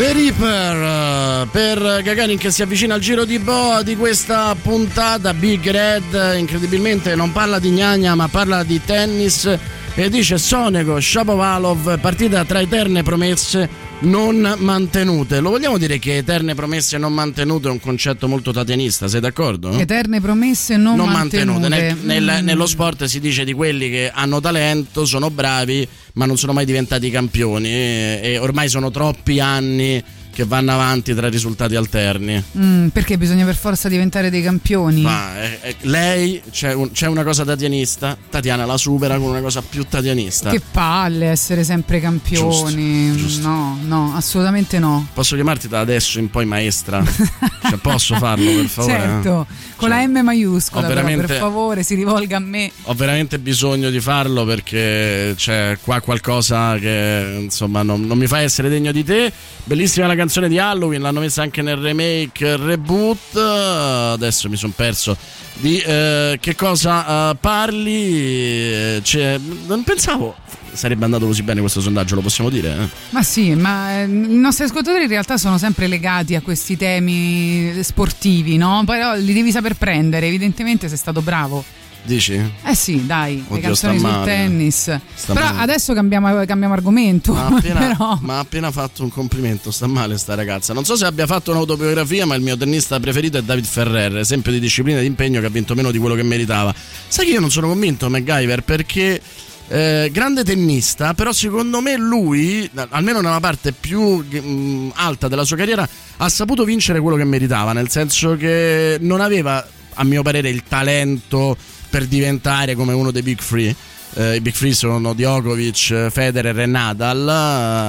The Ripper per Gagarin che si avvicina al giro di boa di questa puntata. Big Red incredibilmente non parla di gnagna ma parla di tennis e dice Sonego, Shapovalov, partita tra eterne promesse non mantenute. Lo vogliamo dire che eterne promesse non mantenute è un concetto molto tatianista, sei d'accordo? Eterne promesse non, non mantenute, mantenute. Nel, nel, nello sport si dice di quelli che hanno talento, sono bravi ma non sono mai diventati campioni e, e ormai sono troppi anni che vanno avanti tra risultati alterni. Mm, perché bisogna per forza diventare dei campioni? Ma eh, eh, lei c'è, un, c'è una cosa tatianista, Tatiana la supera con una cosa più tatianista. Che palle essere sempre campioni. Giusto, giusto. No, no, assolutamente no. Posso chiamarti da adesso in poi maestra? Cioè, posso farlo per favore? Certo, eh? Con cioè, la M maiuscola però, per favore si rivolga a me. Ho veramente bisogno di farlo perché c'è qua qualcosa che insomma non, non mi fa essere degno di te. Bellissima la canzone di Halloween, l'hanno messa anche nel remake reboot. Adesso mi sono perso di eh, che cosa eh, parli. Cioè, non pensavo sarebbe andato così bene questo sondaggio, lo possiamo dire? Eh? Ma sì, ma eh, i nostri ascoltatori in realtà sono sempre legati a questi temi sportivi, no? Però li devi saper prendere, evidentemente sei stato bravo. Dici? Eh sì, dai. Oddio, le canzoni sul tennis. Sta Però male. Adesso cambiamo, cambiamo argomento. Ma appena, Però... ma appena fatto un complimento, sta male sta ragazza. Non so se abbia fatto un'autobiografia, ma il mio tennista preferito è David Ferrer, esempio di disciplina e di impegno che ha vinto meno di quello che meritava. Sai che io non sono convinto MacGyver perché eh, grande tennista, però secondo me lui, almeno nella parte più mh, alta della sua carriera, ha saputo vincere quello che meritava, nel senso che non aveva, a mio parere, il talento per diventare come uno dei Big Free. Eh, i Big Free sono Djokovic, Federer e Nadal,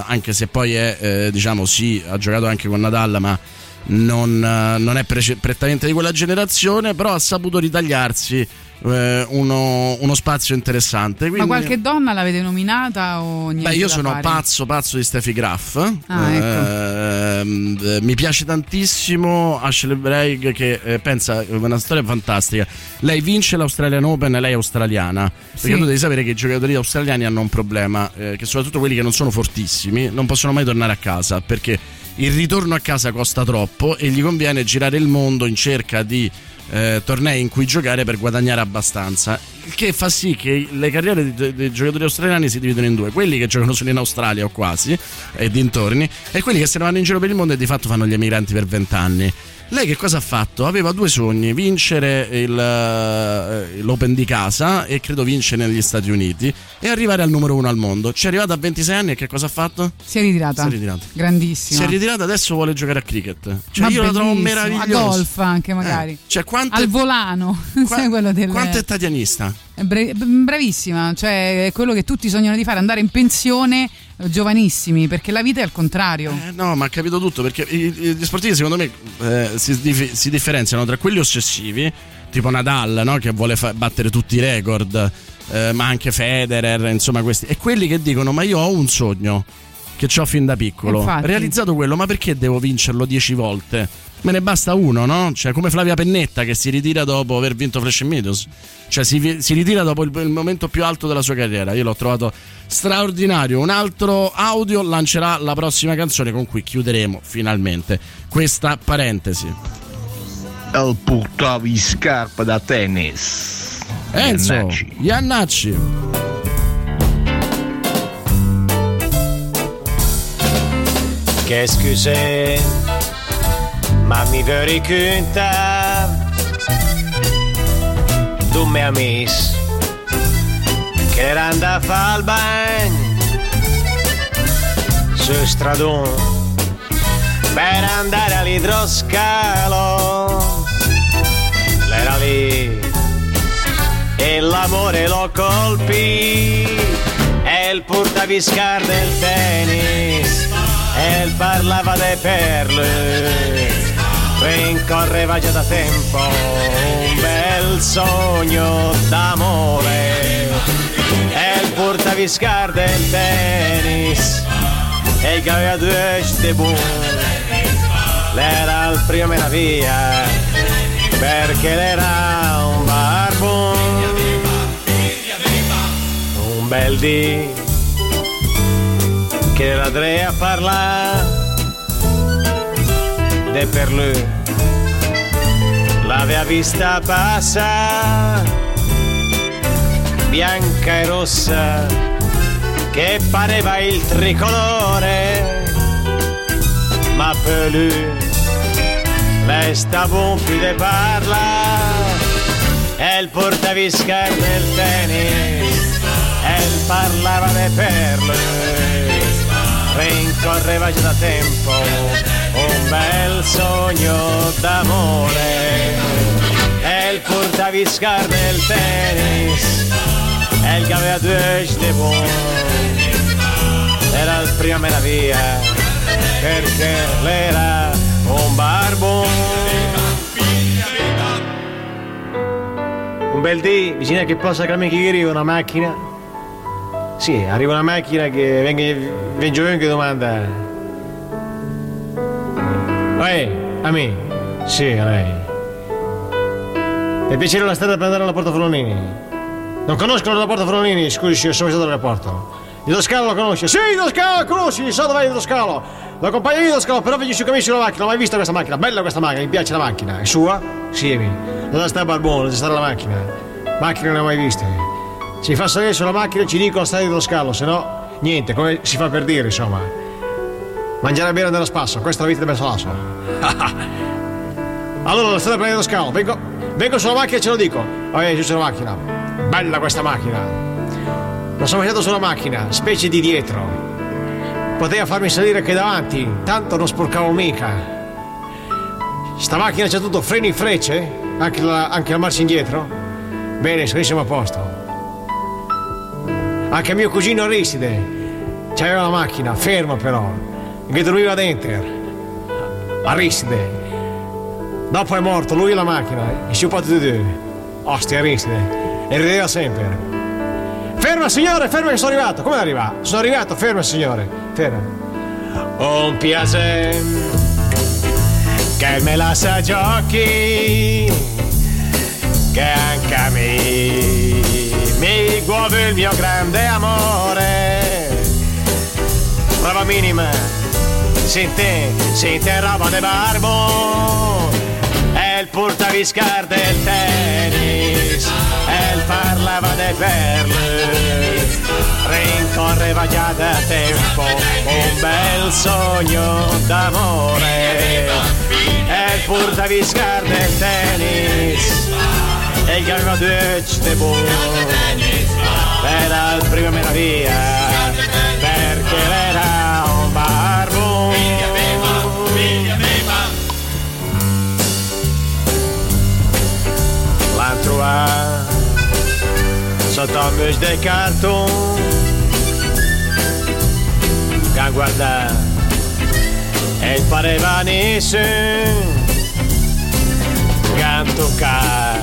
anche se poi è, eh, diciamo, sì, ha giocato anche con Nadal, ma non, non è pre- prettamente di quella generazione, però ha saputo ritagliarsi eh, uno, uno spazio interessante. Quindi, ma qualche donna l'avete nominata o niente? Beh, io sono fare? pazzo pazzo di Steffi Graf. Ah, ecco. eh, mi piace tantissimo Ashley Bragg che eh, pensa, è una storia fantastica. Lei vince l'Australian Open e lei è australiana, sì. Perché tu devi sapere che i giocatori australiani hanno un problema, eh, che soprattutto quelli che non sono fortissimi non possono mai tornare a casa perché il ritorno a casa costa troppo e gli conviene girare il mondo in cerca di eh, tornei in cui giocare per guadagnare abbastanza, il che fa sì che le carriere dei, dei giocatori australiani si dividono in due: quelli che giocano solo in Australia o quasi e dintorni, e quelli che se ne vanno in giro per il mondo e di fatto fanno gli emigranti per vent'anni. Lei che cosa ha fatto? Aveva due sogni: vincere il, l'Open di casa e credo vincere negli Stati Uniti e arrivare al numero uno al mondo. Ci è arrivata a ventisei anni e che cosa ha fatto? Si è ritirata. Si è ritirata. Grandissima. Si è ritirata, adesso vuole giocare a cricket. Cioè, io la trovo meravigliosa. A golf anche magari. Eh, cioè quante, al volano. Qua, quello delle... Quanto è tatianista? È brav- bravissima, cioè è quello che tutti sognano di fare, andare in pensione giovanissimi, perché la vita è al contrario. Eh, no, ma ha capito tutto, perché gli sportivi secondo me eh, si, dif- si differenziano tra quelli ossessivi, tipo Nadal, no? Che vuole fa- battere tutti i record, eh, ma anche Federer, insomma questi, e quelli che dicono ma io ho un sogno che c'ho fin da piccolo, infatti, realizzato quello, ma perché devo vincerlo dieci volte? Me ne basta uno, no? Cioè, come Flavia Pennetta che si ritira dopo aver vinto Flash and Meadows. Cioè si, si ritira dopo il, il momento più alto della sua carriera. Io l'ho trovato straordinario. Un altro audio lancerà la prossima canzone con cui chiuderemo finalmente questa parentesi. El puttavi scarpa da tennis, Enzo Iannacci, Iannacci. Qu'est-ce que c'est? Mammi vericunta, du me amis, che randa fa il bagn, su stradon, per andare all'idroscalo, l'era lì, e l'amore lo colpì, e el portaviscar del tennis, el parlava de perle, rincorreva già da tempo un bel sogno d'amore. El portaviscar del tennis e il gavea due debut, l'era il primo meraviglia perché l'era un barbone. Bel dì che l'Adrea parla de per lui, l'aveva vista passare bianca e rossa che pareva il tricolore, ma per lui lei sta buon più de parla, è il portavisca del tennis. El parlava de perle, rincorreva già da tempo un bel sogno d'amore. El portaviscar del tennis, el que aveva due de buon, era il primo meraviglia perché l'era un barbone. Un bel dì vicino a che possa Camicchieri una macchina. Sì, arriva una macchina che venga, venga giovane che domanda. Ehi, a me? Sì, a lei. Per piacere la strada per andare alla Porta Forlonini. Non conoscono la Porta Forlonini, scusi, sono stato all'aeroporto. Il Doscalo lo conosce? Sì, il Doscalo conosci, so dove è il Doscalo. Lo compagno di Doscalo, però vengi su cammino sulla macchina, non ho mai visto questa macchina, bella questa macchina, mi piace la macchina. È sua? Sì, è mia. Non sta a Barbone, non sta la macchina. Macchina non l'ho mai vista. Si fa salire sulla macchina e ci dicono stare dello scalo, se no niente, come si fa per dire, insomma. Mangiare bene e andare a spasso, questa è la vita del Sollazzo. Allora, la strada prende lo scalo, vengo, vengo sulla macchina e ce lo dico. Oh, eh, giù sulla macchina, bella questa macchina. La sono mangiato sulla macchina, specie di dietro. Poteva farmi salire anche davanti, tanto non sporcavo mica. Sta macchina c'ha tutto, freni, frecce, anche la, anche la marcia indietro. Bene, siamo a posto. Anche mio cugino Aristide c'aveva la macchina, ferma però, che dormiva dentro. Aristide. Dopo è morto lui e la macchina, e si occupò tutti e due. Ostia Aristide. E rideva sempre. Ferma signore, ferma che sono arrivato. Come arriva? Sono arrivato, ferma signore. Ferma. Un piacere che me la sa giochi, che anche a me mi guove il mio grande amore. Prova minima, sente, sente roba de barbo. È il portaviscar del tennis, è il parlava de perle, rincorreva già da tempo un bel sogno d'amore. È il portaviscar del tennis, e il aveva due debut, era il primo meraviglia perché era un barbo. L'altro ha sotto un bus de carton che guarda e pareva nessuno che toccava,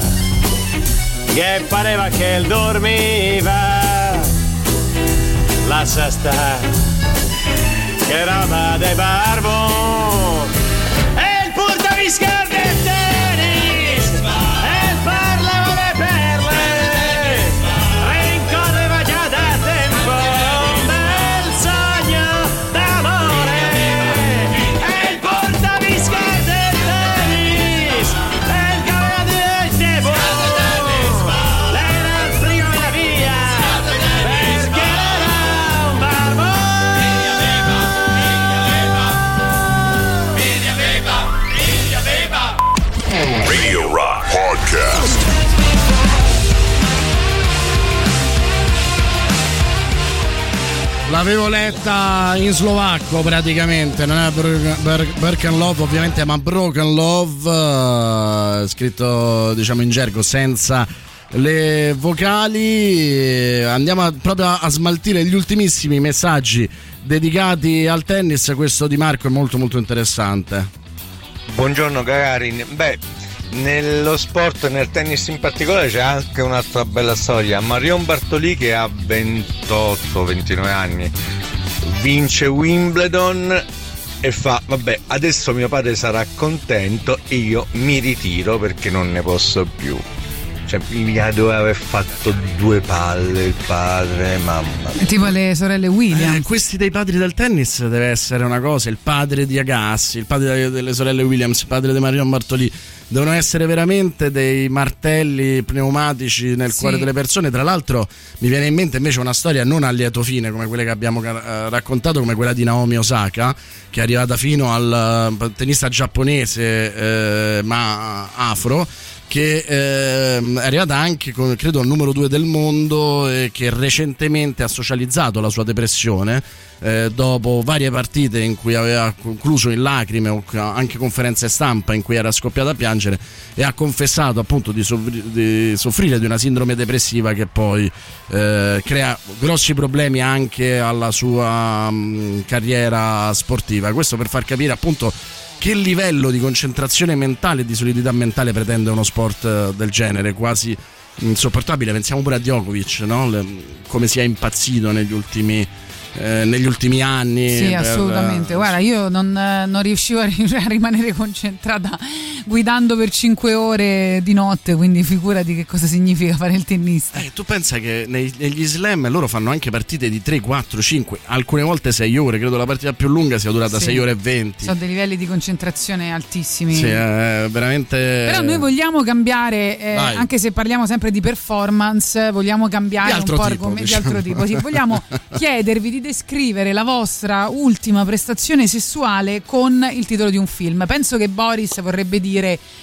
che pareva che dormiva. Lascia sta che roba de barbo. E il portavisca del tennis, e parlava de perle, rincorreva già da tempo un bel sogno d'amore. E il portavisca del tennis, e il cavaliere del tempo, l'avevo letta in slovacco praticamente, non è Broken Love ovviamente, ma Broken Love, uh, scritto diciamo in gergo senza le vocali, andiamo a, proprio a, a smaltire gli ultimissimi messaggi dedicati al tennis. Questo di Marco è molto molto interessante. Buongiorno Gagarin, beh, nello sport e nel tennis in particolare c'è anche un'altra bella storia. Marion Bartoli, che ha ventotto ventinove anni, vince Wimbledon e fa: vabbè, adesso mio padre sarà contento e io mi ritiro perché non ne posso più. Cioè, mi doveva aver fatto due palle il padre, mamma mia. Tipo le sorelle Williams. Eh, questi dei padri del tennis deve essere una cosa. Il padre di Agassi, il padre delle sorelle Williams, il padre di Marion Bartoli devono essere veramente dei martelli pneumatici nel sì. cuore delle persone. Tra l'altro mi viene in mente invece una storia non a lieto fine come quelle che abbiamo eh, raccontato, come quella di Naomi Osaka, che è arrivata fino al uh, tennista giapponese eh, ma afro, che eh, è arrivata anche con, credo al numero due del mondo, e eh, che recentemente ha socializzato la sua depressione eh, dopo varie partite in cui aveva concluso in lacrime o anche conferenze stampa in cui era scoppiata a piangere, e ha confessato appunto di, soffri- di soffrire di una sindrome depressiva che poi eh, crea grossi problemi anche alla sua mh, carriera sportiva. Questo per far capire appunto che livello di concentrazione mentale e di solidità mentale pretende uno sport del genere, quasi insopportabile. Pensiamo pure a Djokovic, no? Le, come sia impazzito negli ultimi eh, negli ultimi anni. Sì, per... assolutamente. Guarda, io non, non riuscivo a, ri- a rimanere concentrata guidando per cinque ore di notte, quindi figurati che cosa significa fare il tennista. Eh, tu pensa che nei, negli slam loro fanno anche partite di tre, quattro, cinque, alcune volte sei ore, credo la partita più lunga sia durata sì. sei ore e venti. Sono dei livelli di concentrazione altissimi. Sì, eh, veramente. Però noi vogliamo cambiare, eh, anche se parliamo sempre di performance, vogliamo cambiare un po' argomenti diciamo. di altro tipo. Sì, vogliamo chiedervi di descrivere la vostra ultima prestazione sessuale con il titolo di un film. Penso che Boris vorrebbe dire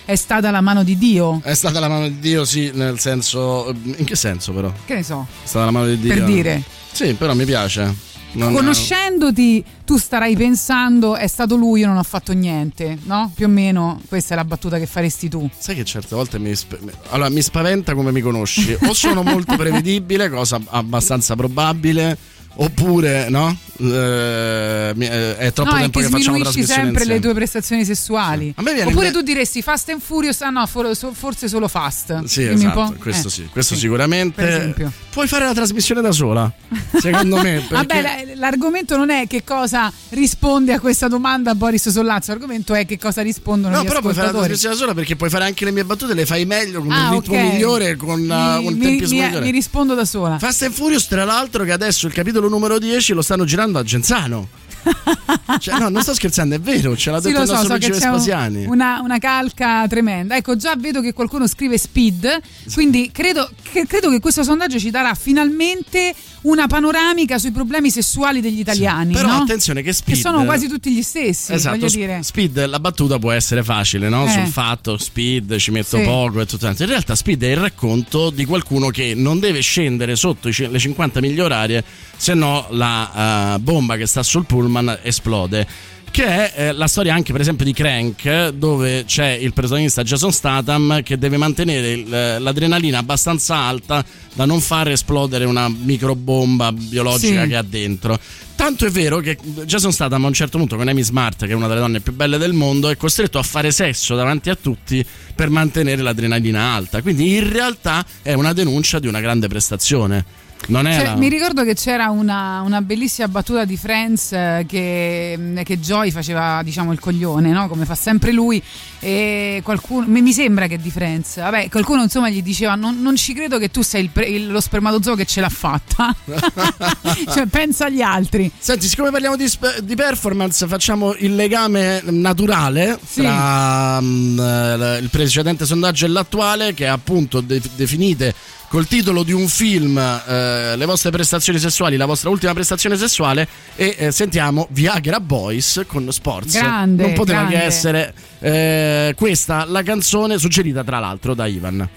è stata la mano di Dio. È stata la mano di Dio, sì, nel senso. In che senso, però? Che ne so. È stata la mano di Dio. Per dire. Sì, però mi piace. Non Conoscendoti, tu starai pensando: è stato lui, io non ho fatto niente, no? Più o meno questa è la battuta che faresti tu. Sai che certe volte mi, sp- allora, mi spaventa come mi conosci. O sono molto prevedibile, cosa abbastanza probabile. Oppure no? Eh, è troppo no, tempo è che, che facciamo trasmissione sempre insieme. Le tue prestazioni sessuali. Sì. Oppure que- tu diresti Fast and Furious, ah no, forse solo Fast. Sì, esatto, questo eh. sì, questo sì. Sicuramente. Puoi fare la trasmissione da sola, secondo me. Perché... Vabbè, l'argomento non è che cosa risponde a questa domanda Boris Sollazzo, l'argomento è che cosa rispondono no, gli ascoltatori. No, però puoi fare la trasmissione da sola perché puoi fare anche le mie battute, le fai meglio con ah, un ritmo okay. migliore, con mi, uh, un mi, tempismo mi, migliore. Mi rispondo da sola. Fast and Furious, tra l'altro, che adesso il capitolo numero dieci lo stanno girando a Genzano. Cioè, no, non sto scherzando, è vero, ce l'ha detto sì, il nostro so, so Vespasiani. Una, una calca tremenda. Ecco, già vedo che qualcuno scrive Speed, sì. quindi credo che, credo che questo sondaggio ci darà finalmente una panoramica sui problemi sessuali degli italiani. Sì, però no? Attenzione che Speed, che sono quasi tutti gli stessi, esatto, voglio dire. Speed, la battuta può essere facile, no? Eh. Sul fatto Speed, ci metto sì. poco e tutto. In realtà Speed è il racconto di qualcuno che non deve scendere sotto le cinquanta miglia orarie, se no la uh, bomba che sta sul pullman esplode, che è eh, la storia anche per esempio di Crank, dove c'è il protagonista Jason Statham che deve mantenere il, l'adrenalina abbastanza alta da non far esplodere una microbomba biologica sì. che ha dentro. Tanto è vero che Jason Statham a un certo punto con Amy Smart, che è una delle donne più belle del mondo, è costretto a fare sesso davanti a tutti per mantenere l'adrenalina alta, quindi in realtà è una denuncia di una grande prestazione. Non era. Cioè, mi ricordo che c'era una, una bellissima battuta di Friends che, che Joey faceva, diciamo, il coglione, no? Come fa sempre lui, e qualcuno, mi sembra che di Friends, vabbè, qualcuno insomma gli diceva non, non ci credo che tu sei il pre, il, lo spermatozoo che ce l'ha fatta. Cioè, pensa agli altri. Senti, siccome parliamo di, di performance, facciamo il legame naturale sì. tra um, il precedente sondaggio e l'attuale, che è appunto de, definite col titolo di un film eh, le vostre prestazioni sessuali, la vostra ultima prestazione sessuale, e eh, sentiamo Viagra Boys con Sports. Grande, non poteva grande. Che essere eh, questa la canzone suggerita tra l'altro da Ivan.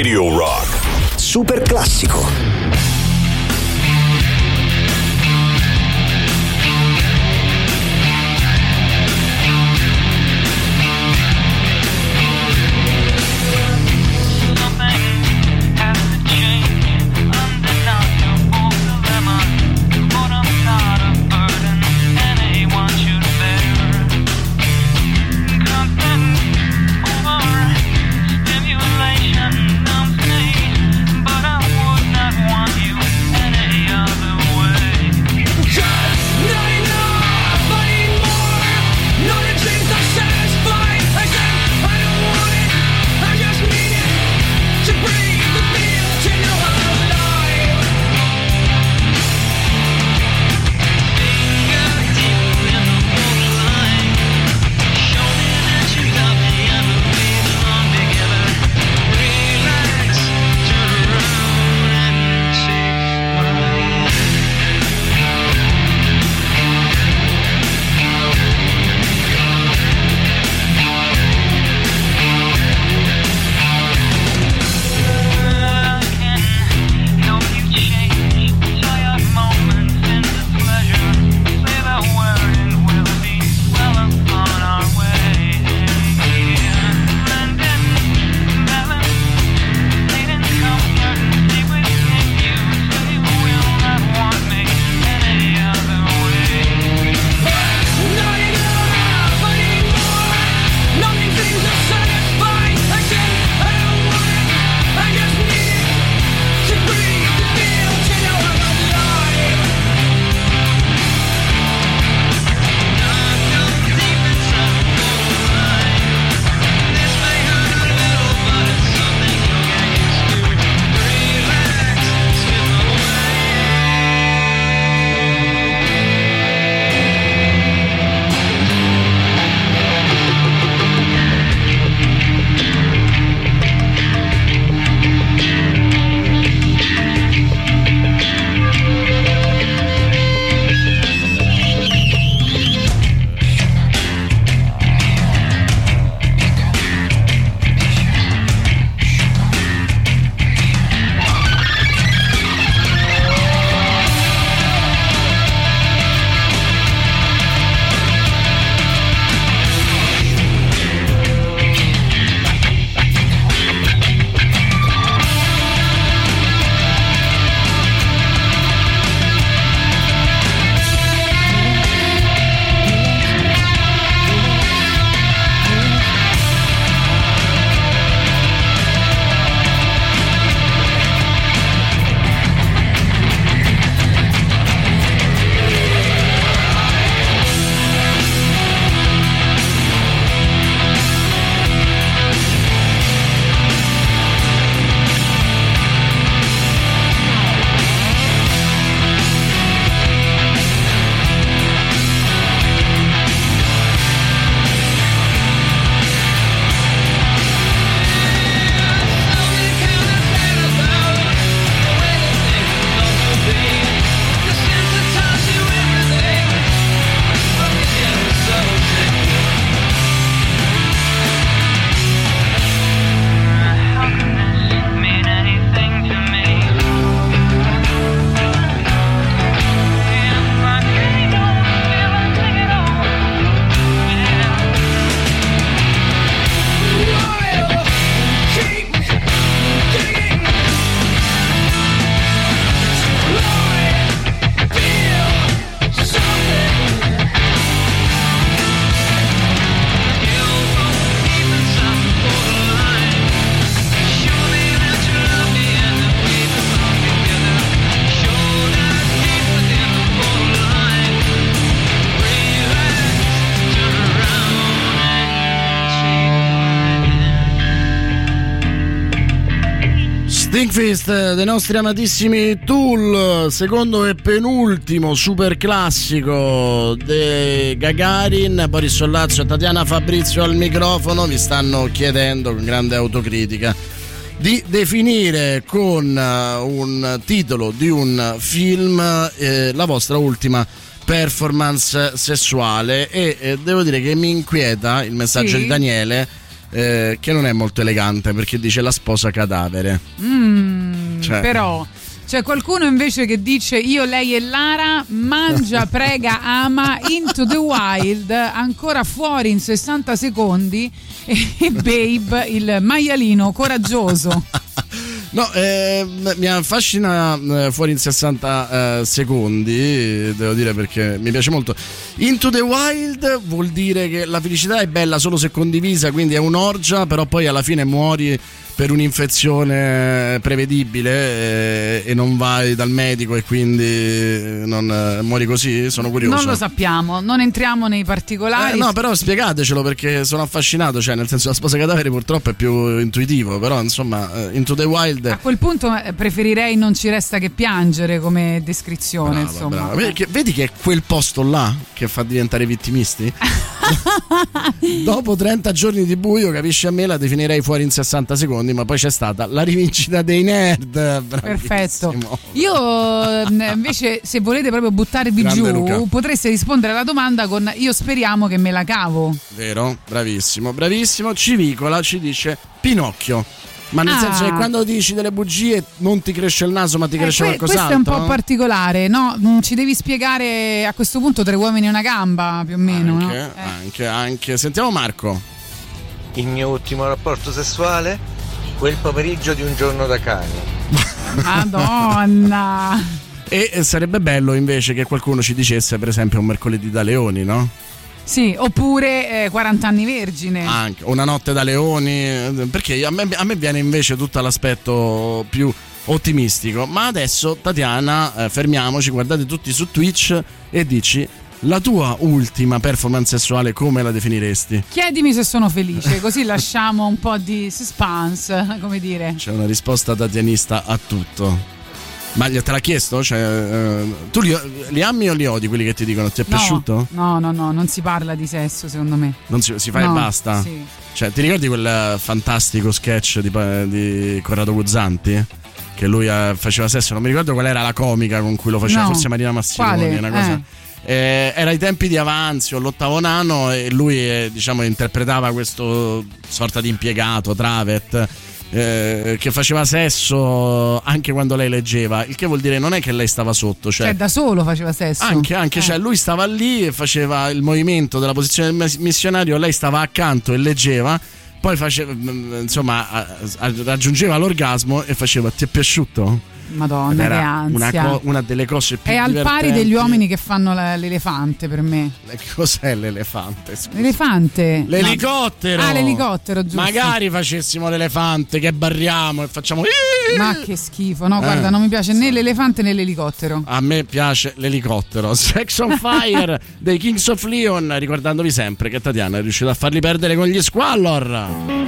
Radio Rock. Super classico. Dei nostri amatissimi Tool, secondo e penultimo super classico de Gagarin. Boris Sollazzo e Tatiana Fabrizio al microfono vi stanno chiedendo con grande autocritica di definire con un titolo di un film eh, la vostra ultima performance sessuale e eh, devo dire che mi inquieta il messaggio sì. di Daniele eh, che non è molto elegante, perché dice la sposa cadavere. Mm, cioè. Però c'è qualcuno invece che dice io, lei e Lara, mangia, prega, ama, Into the Wild, ancora fuori in sessanta secondi, e Babe, il maialino coraggioso. No, eh, mi affascina eh, fuori in sessanta eh, secondi, devo dire, perché mi piace molto. Into the Wild vuol dire che la felicità è bella solo se condivisa, quindi è un'orgia, però poi alla fine muori per un'infezione prevedibile e, e non vai dal medico e quindi non muori così? Sono curioso. Non lo sappiamo, non entriamo nei particolari. Eh, no, però spiegatecelo, perché sono affascinato, cioè nel senso, la sposa cadavere purtroppo è più intuitivo, però insomma, Into the Wild... A quel punto preferirei Non ci resta che piangere come descrizione, brava, insomma. Brava. Vedi, che, vedi che è quel posto là che fa diventare vittimisti? Dopo trenta giorni di buio, capisci, a me la definirei fuori in sessanta secondi, ma poi c'è stata la rivincita dei nerd. Bravissimo. Perfetto. Io invece, se volete proprio buttarvi grande giù, Luca, potreste rispondere alla domanda con io speriamo che me la cavo. Vero? Bravissimo, bravissimo. Civicola ci dice Pinocchio. Ma nel ah. senso che quando dici delle bugie non ti cresce il naso, ma ti cresce eh, qualcos'altro. Questo è un po' particolare, no? Ci devi spiegare a questo punto tre uomini e una gamba, più o meno. Anche, no? eh. anche, anche. Sentiamo Marco. Il mio ultimo rapporto sessuale? Quel pomeriggio di Un giorno da cani. Madonna. E sarebbe bello invece che qualcuno ci dicesse, per esempio, Un mercoledì da leoni, no? Sì, oppure eh, quaranta anni vergine. Anche Una notte da leoni. Perché a me, a me viene invece tutto l'aspetto più ottimistico. Ma adesso, Tatiana, eh, fermiamoci, guardate tutti su Twitch e dici la tua ultima performance sessuale, come la definiresti? Chiedimi se sono felice, così lasciamo un po' di suspense, come dire. C'è una risposta tatianista a tutto. Ma te l'ha chiesto? Cioè, eh, tu li, li ami o li odi quelli che ti dicono? Ti è no, piaciuto? No, no, no, non si parla di sesso, secondo me. Non si, si fa no, e basta? Sì. Cioè, ti ricordi quel fantastico sketch di, di Corrado Guzzanti? Che lui faceva sesso, non mi ricordo qual era la comica con cui lo faceva, no. forse Marina Massironi, una cosa... Eh. Eh, era ai tempi di Avanzio, l'ottavo nano, e lui eh, diciamo interpretava questo sorta di impiegato Travet eh, che faceva sesso anche quando lei leggeva, il che vuol dire non è che lei stava sotto, cioè, cioè da solo faceva sesso anche, anche eh. cioè lui stava lì e faceva il movimento della posizione del missionario, lei stava accanto e leggeva, poi faceva, insomma, raggiungeva l'orgasmo e faceva "ti è piaciuto?" Madonna, era che ansia. Una, co- una delle cose più è divertenti. Al pari degli uomini che fanno la, l'elefante, per me. Cos'è l'elefante? Scusa. L'elefante? L'elicottero. No. Ah, l'elicottero, giusto. Magari facessimo l'elefante, che barriamo e facciamo... Ma che schifo, no? Eh. Guarda, non mi piace né l'elefante né l'elicottero. A me piace l'elicottero. Sex on Fire dei Kings of Leon, ricordandovi sempre che Tatiana è riuscita a farli perdere con gli Squallor.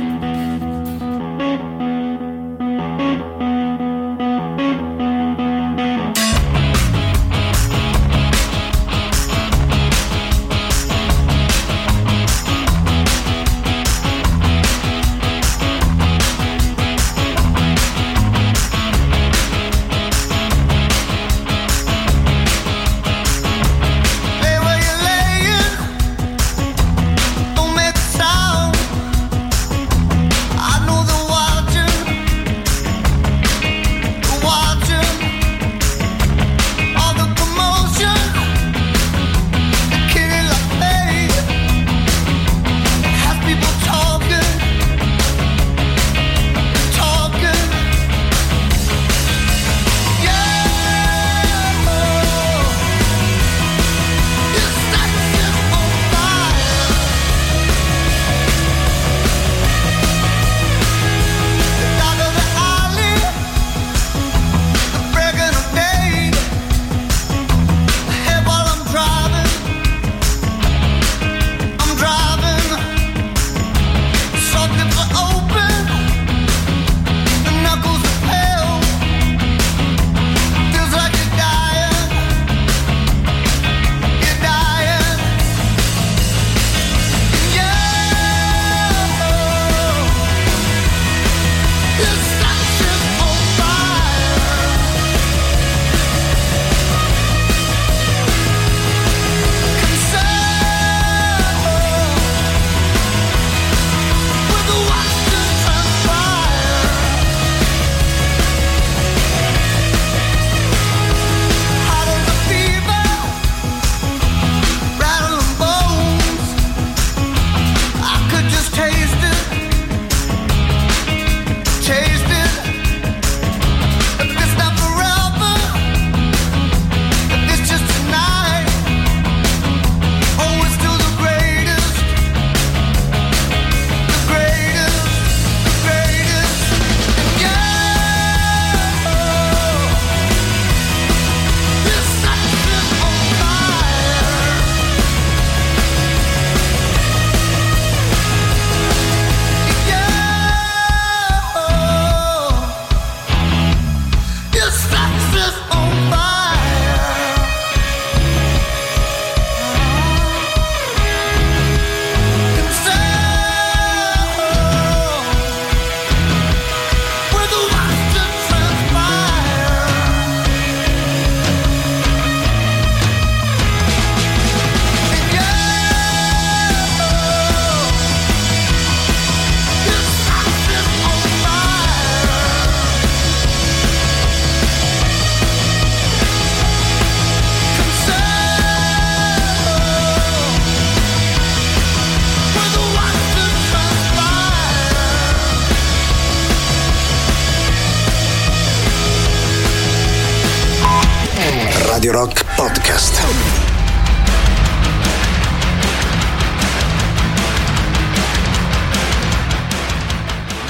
Radio Rock Podcast.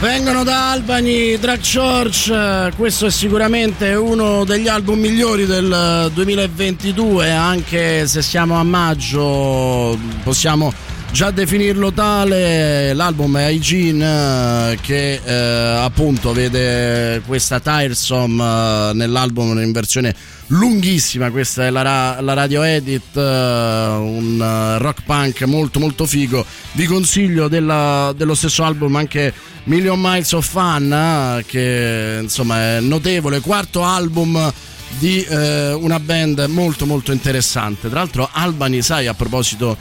Vengono da Albany, Drag Church. Questo è sicuramente uno degli album migliori del duemilaventidue, anche se siamo a maggio possiamo già definirlo tale. L'album è Hygiene, che eh, appunto vede questa Tiresome eh, nell'album in versione lunghissima. Questa è la, ra- la radio edit, eh, un rock punk molto molto figo. Vi consiglio della, dello stesso album anche Million Miles of Fun, eh, che insomma è notevole, quarto album di eh, una band molto molto interessante. Tra l'altro Albany, sai, a proposito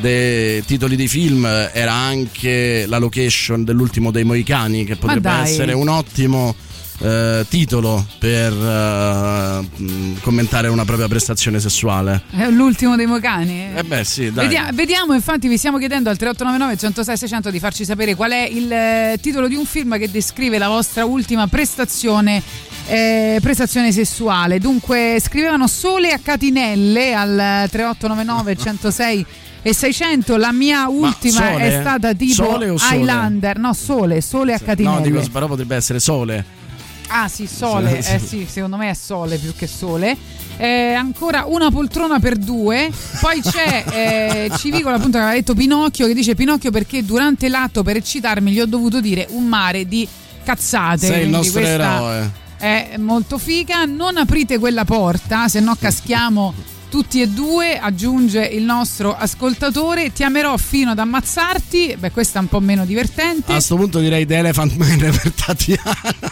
dei titoli di film, era anche la location dell'ultimo dei Moicani, che potrebbe essere un ottimo eh, titolo per eh, commentare una propria prestazione sessuale. È l'ultimo dei Moicani? Eh beh sì, dai. Vediamo, vediamo, infatti vi stiamo chiedendo al tre otto nove nove, centosei, seicento di farci sapere qual è il titolo di un film che descrive la vostra ultima prestazione Eh, prestazione sessuale. Dunque scrivevano Sole a catinelle al tre otto nove nove, centosei e seicento. La mia ultima sole, è stata tipo Highlander. No, sole, sole a catinelle. No, dico, però potrebbe essere sole. Ah sì, sole, eh, sì, secondo me è sole più che sole. Eh, ancora una poltrona per due. Poi c'è eh, Civicola, appunto, che aveva detto Pinocchio, che dice Pinocchio perché durante l'atto per eccitarmi gli ho dovuto dire un mare di cazzate. Sei il nostro questa... eroe. È molto figa. Non aprite quella porta, se no caschiamo tutti e due, aggiunge il nostro ascoltatore. Ti amerò fino ad ammazzarti. Beh, questa è un po' meno divertente. A sto punto direi The Elephant Man per Tatiana.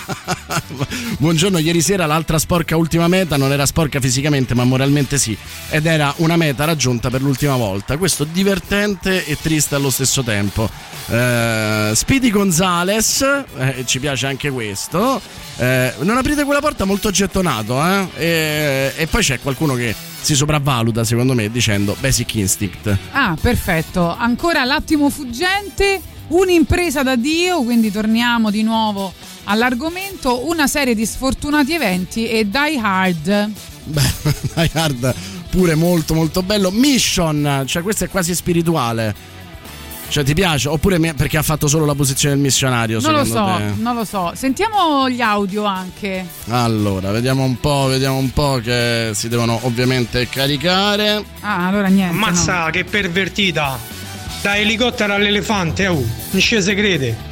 Buongiorno, ieri sera l'altra sporca ultima meta non era sporca fisicamente, ma moralmente sì, ed era una meta raggiunta per l'ultima volta. Questo divertente e triste allo stesso tempo. Uh, Speedy Gonzales, eh, ci piace anche questo. Eh, non aprite quella porta, molto gettonato, eh? e, e poi c'è qualcuno che si sopravvaluta, secondo me, dicendo Basic Instinct. Ah, perfetto. Ancora l'attimo fuggente, un'impresa da Dio, quindi torniamo di nuovo all'argomento, una serie di sfortunati eventi e Die Hard. Beh, Die Hard pure molto molto bello. Mission, cioè questo è quasi spirituale. Cioè, ti piace? Oppure perché ha fatto solo la posizione del missionario? Non lo so, te? non lo so. Sentiamo gli audio anche. Allora, vediamo un po', vediamo un po' che si devono ovviamente caricare. Ah, allora niente. Ammazza, no. Che pervertita! Da elicottero all'elefante, uh, non ci si crede.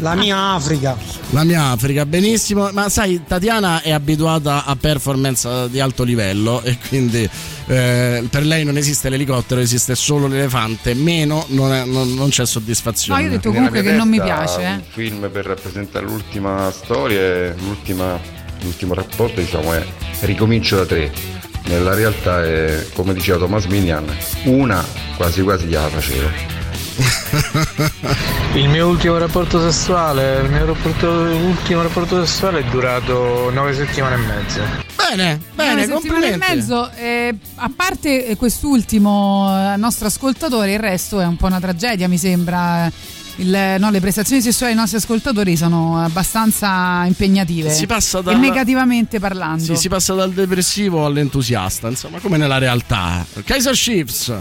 La mia Africa. La mia Africa, benissimo. Ma sai, Tatiana è abituata a performance di alto livello e quindi... Eh, per lei non esiste l'elicottero, esiste solo l'elefante. Meno non, è, non, non c'è soddisfazione. No, io ho detto comunque che non mi piace. Un eh. film per rappresentare l'ultima storia, l'ultima, l'ultimo rapporto, diciamo, è Ricomincio da tre. Nella realtà è, come diceva Thomas Millian, una quasi quasi gliela facevo. Il mio ultimo rapporto sessuale, il mio rapporto, ultimo rapporto sessuale è durato nove settimane e mezzo. Bene, bene, complimenti. E mezzo, eh, a parte quest'ultimo nostro ascoltatore, il resto è un po' una tragedia, mi sembra. Il, no, le prestazioni sessuali dei nostri ascoltatori sono abbastanza impegnative, si passa dal, e negativamente parlando. Sì, si passa dal depressivo all'entusiasta, insomma, come nella realtà. Kaiser Chiefs.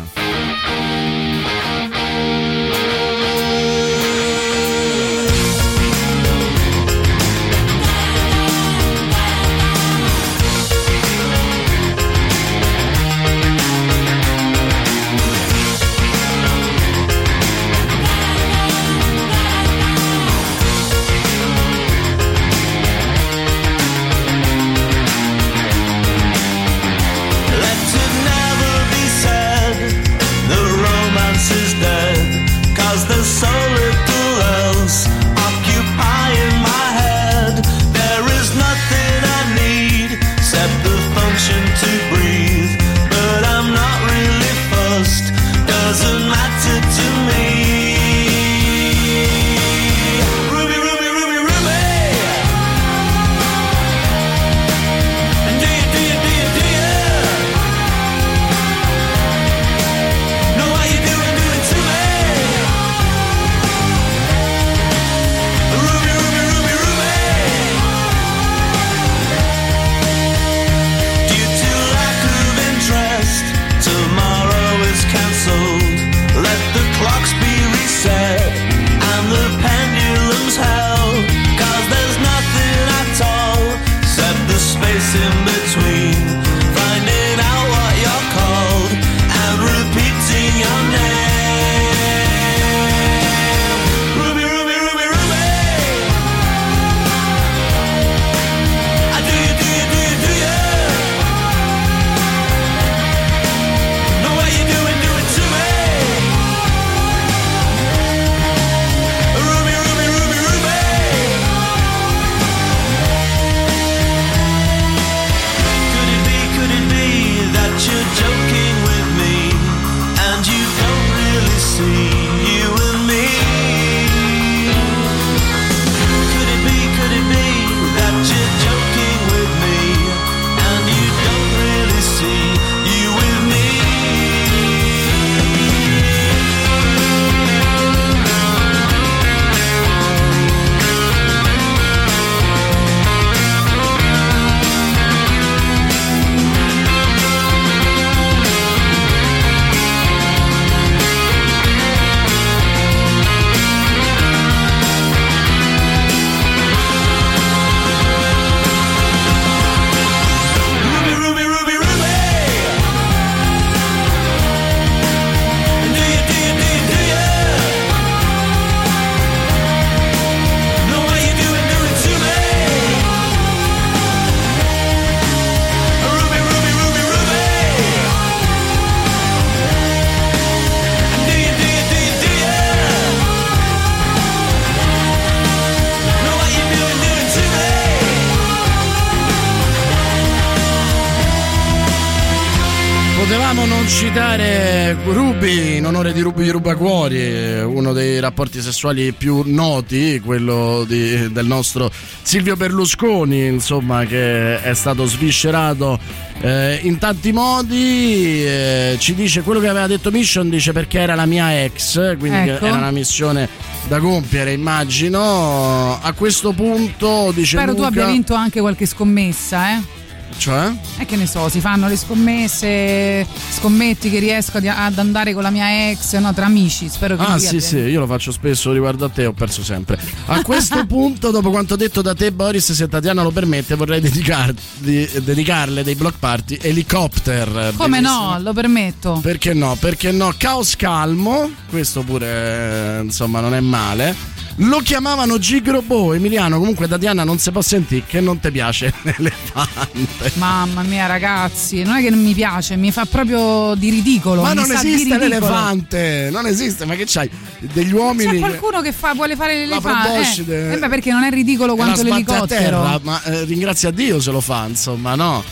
non citare Ruby in onore di Ruby Rubacuori, uno dei rapporti sessuali più noti, quello di, del nostro Silvio Berlusconi, insomma, che è stato sviscerato eh, in tanti modi. Eh, ci dice quello che aveva detto Mission, dice perché era la mia ex, quindi ecco, era una missione da compiere, immagino. A questo punto dice spero Luca, tu abbia vinto anche qualche scommessa, eh? Cioè? E che ne so, si fanno le scommesse, scommetti che riesco ad andare con la mia ex, no, tra amici, spero che... Ah sì, sì, io lo faccio spesso riguardo a te, ho perso sempre. A questo punto, dopo quanto detto da te, Boris, se Tatiana lo permette vorrei dedicar- di, dedicarle dei block party Helicopter. Come benissimo. No, lo permetto. Perché no, perché no, Caos Calmo, questo pure, insomma, non è male. Lo chiamavano Gigrobo, Emiliano. Comunque Tatiana non si può sentire che non ti piace l'elefante. Mamma mia ragazzi, non è che non mi piace, mi fa proprio di ridicolo. Ma non esiste l'elefante, non esiste, ma che c'hai? Degli uomini. C'è qualcuno che fa, vuole fare l'elefante? Eh, eh beh, perché non è ridicolo quanto l'elicottero. Terra, ma eh, ringrazia Dio se lo fa, insomma, no?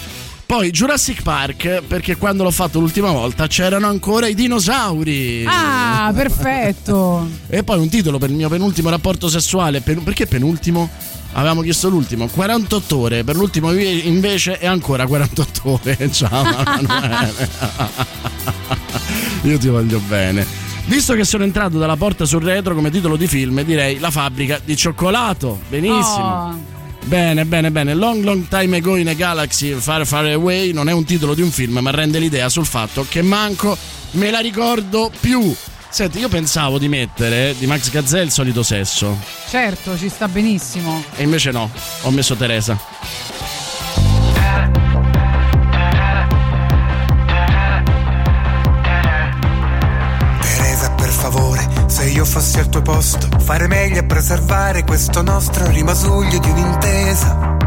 Poi Jurassic Park, perché quando l'ho fatto l'ultima volta c'erano ancora i dinosauri. Ah, perfetto. E poi un titolo per il mio penultimo rapporto sessuale. Pen- perché penultimo? Avevamo chiesto l'ultimo, quarantotto ore. Per l'ultimo invece è ancora quarantotto ore. Ciao Manuele. Io ti voglio bene. Visto che sono entrato dalla porta sul retro, come titolo di film direi La fabbrica di cioccolato. Benissimo. Oh. Bene, bene, bene. Long Long Time Ago in a Galaxy Far Far Away non è un titolo di un film, ma rende l'idea sul fatto che manco me la ricordo più. Senti, io pensavo di mettere di Max Gazzè Il solito sesso. Certo, ci sta benissimo. E invece no, ho messo Teresa. Teresa, per favore, se io fossi al tuo posto, fare meglio a preservare questo nostro rimasuglio di un'intesa.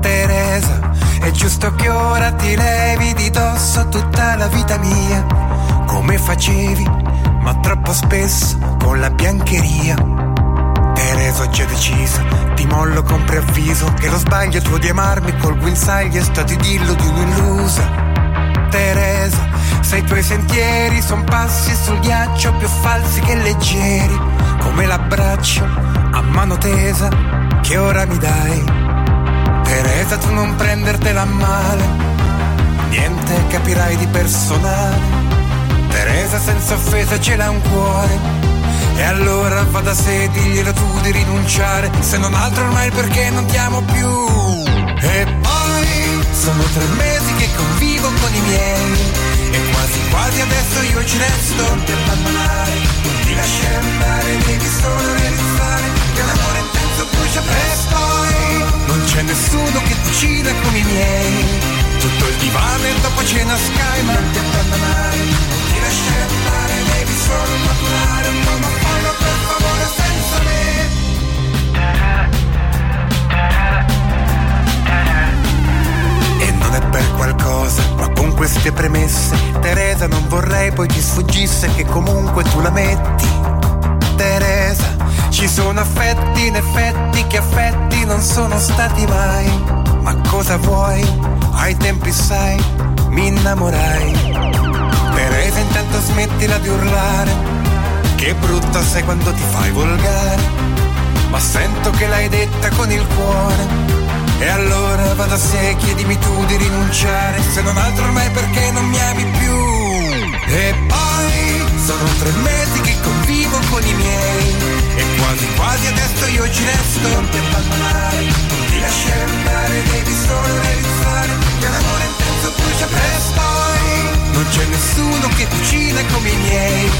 Teresa, è giusto che ora ti levi di dosso tutta la vita mia, come facevi, ma troppo spesso con la biancheria. Teresa, ho già deciso, ti mollo con preavviso, che lo sbaglio tuo di amarmi col guinzaglio è stato dillo di un'illusa. Teresa, se i tuoi sentieri son passi sul ghiaccio più falsi che leggeri, come l'abbraccio a mano tesa che ora mi dai. Teresa, tu non prendertela male, niente capirai di personale. Teresa, senza offesa, ce l'ha un cuore, e allora va da sé, diglielo tu di rinunciare, se non altro ormai perché non ti amo più. E poi sono tre mesi che convivo con i miei, e quasi quasi adesso io ci resto, non ti abbandonare, non ti lasciare andare, devi solo realizzare che l'amore intenso brucia presto. Non c'è nessuno che cucina come i miei, tutto il divano e dopo cena Sky, ma non ti abbandonare, non ti lasciare andare, devi solo maturare un po', ma fallo per favore senza me. Non è per qualcosa, ma con queste premesse, Teresa, non vorrei poi ti sfuggisse che comunque tu la metti. Teresa, ci sono affetti in effetti che affetti non sono stati mai, ma cosa vuoi? Ai tempi sai, mi innamorai. Teresa, intanto smettila di urlare, che brutta sei quando ti fai volgare, ma sento che l'hai detta con il cuore, e allora vado a sé, chiedimi tu di rinunciare, se non altro ormai perché non mi ami più. E poi sono tre mesi che convivo con i miei, e quasi quasi adesso io ci resto, non ti abbandonare, non ti lasciare andare, devi solo realizzare che l'amore intenso brucia presto. Non c'è nessuno che cucina come i miei,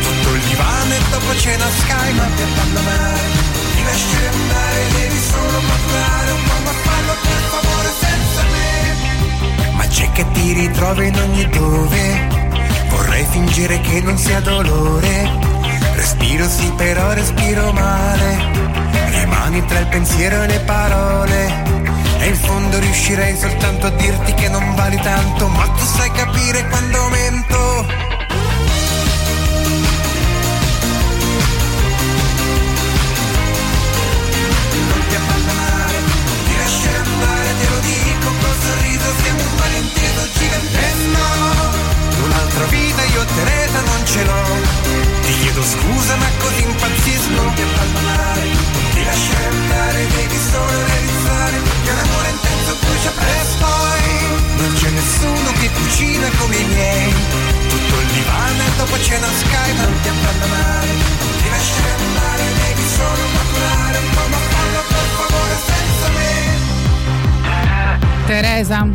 tutto il divano e dopo cena Sky, ma non ti abbandonare, lasciare andare, devi solo maturare un po', ma fallo per favore senza me. Ma c'è che ti ritrovi in ogni dove, vorrei fingere che non sia dolore, respiro sì però respiro male, rimani tra il pensiero e le parole, e in fondo riuscirei soltanto a dirti che non vali tanto, ma tu sai capire quando mento. Dico col sorriso siamo un malinteso gigante. E no, un altro c'è una sky ma non ti abbandonare, non ti lasciare andare, devi solo maturare, non ma fallo per favore senza me. Teresa,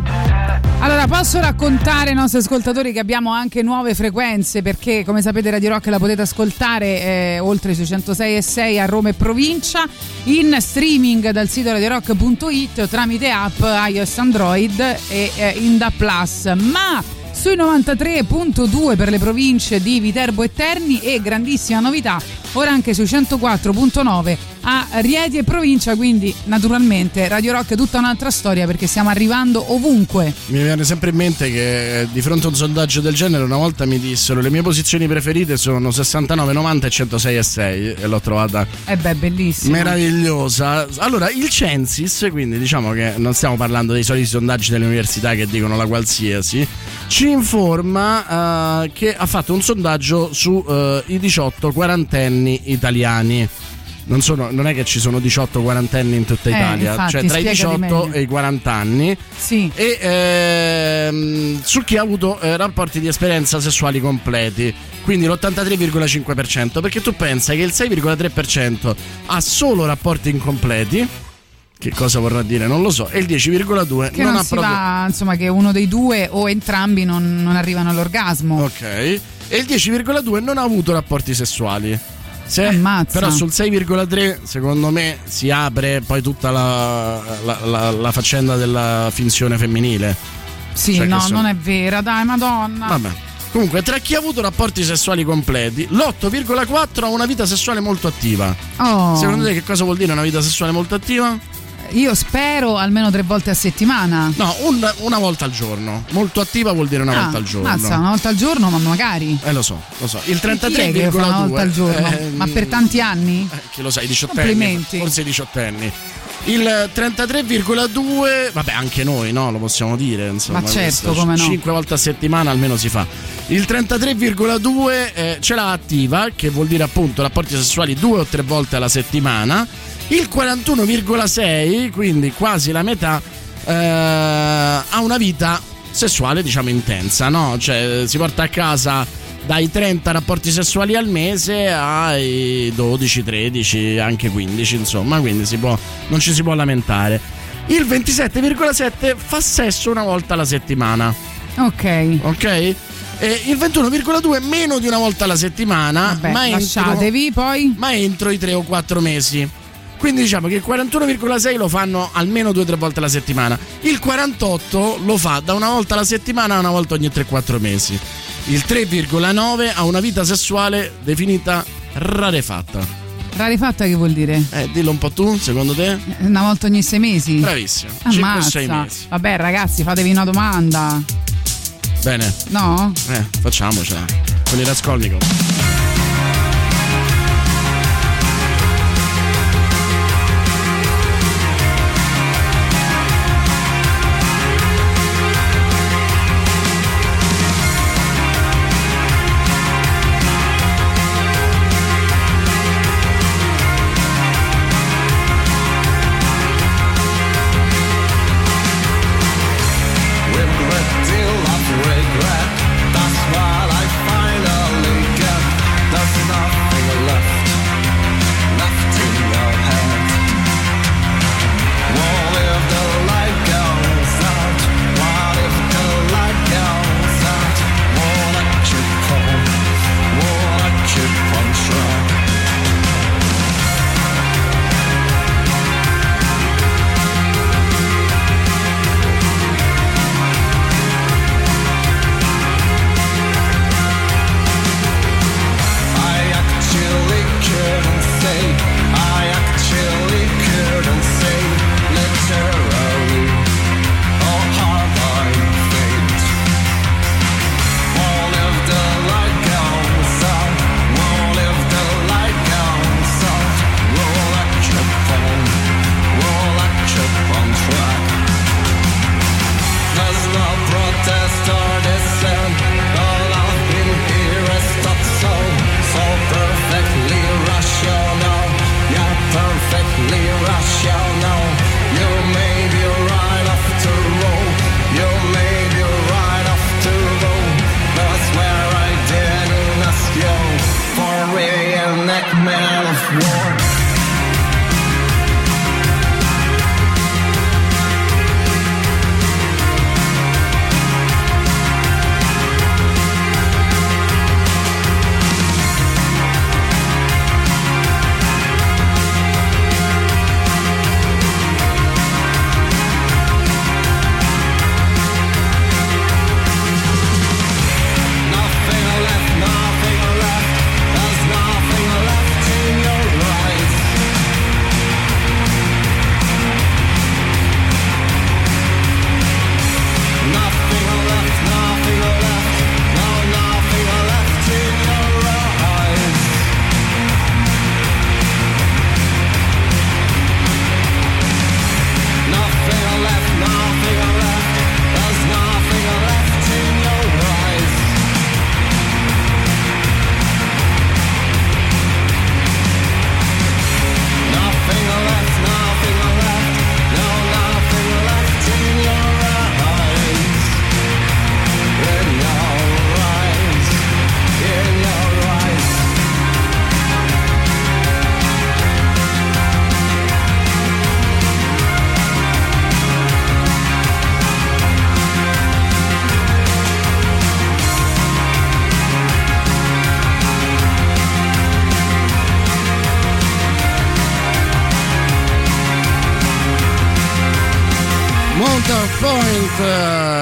allora posso raccontare ai nostri ascoltatori che abbiamo anche nuove frequenze, perché come sapete Radio Rock la potete ascoltare eh, oltre sui centosei e sei a Roma e provincia, in streaming dal sito radio rock punto it tramite app iOS, Android e eh, in D A B plus, ma sui novantatré virgola due per le province di Viterbo e Terni, e grandissima novità ora anche sui centoquattro virgola nove a Rieti e provincia, quindi naturalmente Radio Rock è tutta un'altra storia perché stiamo arrivando ovunque. Mi viene sempre in mente che di fronte a un sondaggio del genere una volta mi dissero le mie posizioni preferite sono sessantanove, novanta e centosei e sei e l'ho trovata eh beh, bellissima, meravigliosa. Allora il Censis, quindi diciamo che non stiamo parlando dei soliti sondaggi delle università che dicono la qualsiasi, ci informa uh, che ha fatto un sondaggio su uh, i diciotto quarantenni italiani. Non, sono, non è che ci sono diciotto quarantenni in tutta Italia, eh, infatti, cioè tra i diciotto e i quaranta anni, sì. E ehm, su chi ha avuto eh, rapporti di esperienza sessuali completi, quindi l'ottantatré virgola cinque per cento, perché tu pensa che il sei virgola tre per cento ha solo rapporti incompleti, che cosa vorrà dire non lo so, e il dieci virgola due per cento che non, non ha proprio... va, insomma, che uno dei due o entrambi non, non arrivano all'orgasmo, ok, e il dieci virgola due per cento non ha avuto rapporti sessuali. Se, però sul sei virgola tre secondo me si apre poi tutta la, la, la, la faccenda della finzione femminile. Sì, cioè no, sono... non è vera, dai, madonna. Vabbè. Comunque, tra chi ha avuto rapporti sessuali completi, l'otto virgola quattro per cento ha una vita sessuale molto attiva. Oh. Secondo te che cosa vuol dire una vita sessuale molto attiva? Io spero almeno tre volte a settimana. No, un, una volta al giorno. Molto attiva vuol dire una ah, volta al giorno. Mazza, una volta al giorno, ma magari. Eh lo so, lo so. Il trentatré virgola due una volta al giorno. Ehm, ma per tanti anni? Eh, che lo sai, diciottenni. Forse diciottenni. Il trentatré virgola due, vabbè, anche noi, no, lo possiamo dire, insomma. Ma certo, come no. cinque volte a settimana almeno si fa. Il trentatré virgola due eh, ce l'ha attiva, che vuol dire appunto rapporti sessuali due o tre volte alla settimana. Il quarantuno virgola sei, quindi quasi la metà, eh, ha una vita sessuale diciamo intensa, no? Cioè si porta a casa dai trenta rapporti sessuali al mese ai dodici, tredici, anche quindici, insomma, quindi si può, non ci si può lamentare. Il ventisette virgola sette fa sesso una volta alla settimana. Ok. Ok? E il ventuno virgola due meno di una volta alla settimana. Vabbè, ma lasciatevi entro, poi. Ma entro i tre o quattro mesi. Quindi diciamo che il quarantuno virgola sei lo fanno almeno due o tre volte alla settimana. Il quarantotto lo fa da una volta alla settimana a una volta ogni tre o quattro mesi. Il tre virgola nove ha una vita sessuale definita rarefatta. Rarefatta che vuol dire? Eh, dillo un po' tu, secondo te? Una volta ogni sei mesi? Bravissimo, cinque o sei mesi. Vabbè ragazzi, fatevi una domanda. Bene. No? Eh, facciamocela. Con il Raskolnikov. Regret, that's what I finally get. blackmail of war.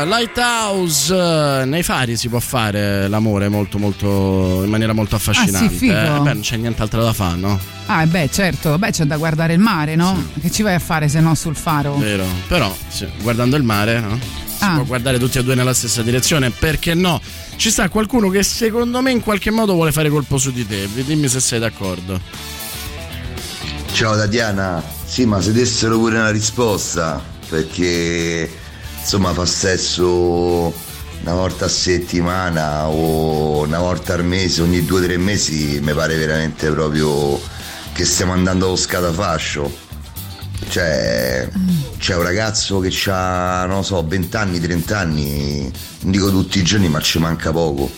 Lighthouse, nei fari si può fare l'amore molto molto in maniera molto affascinante. Ah, sì, figo. Eh, beh, non c'è nient'altro da fare, no? Ah, beh, certo, beh, c'è da guardare il mare, no? Sì. Che ci vai a fare se no sul faro? Vero, però sì, guardando il mare, no? Si ah. può guardare tutti e due nella stessa direzione, perché no? Ci sta qualcuno che secondo me in qualche modo vuole fare colpo su di te. Dimmi se sei d'accordo. Ciao Tatiana. Sì, ma se dessero pure una risposta, perché insomma fa sesso una volta a settimana o una volta al mese, ogni due o tre mesi, mi pare veramente proprio che stiamo andando allo scatafascio. Cioè, c'è un ragazzo che ha, non lo so, venti anni, trenta anni, non dico tutti i giorni, ma ci manca poco.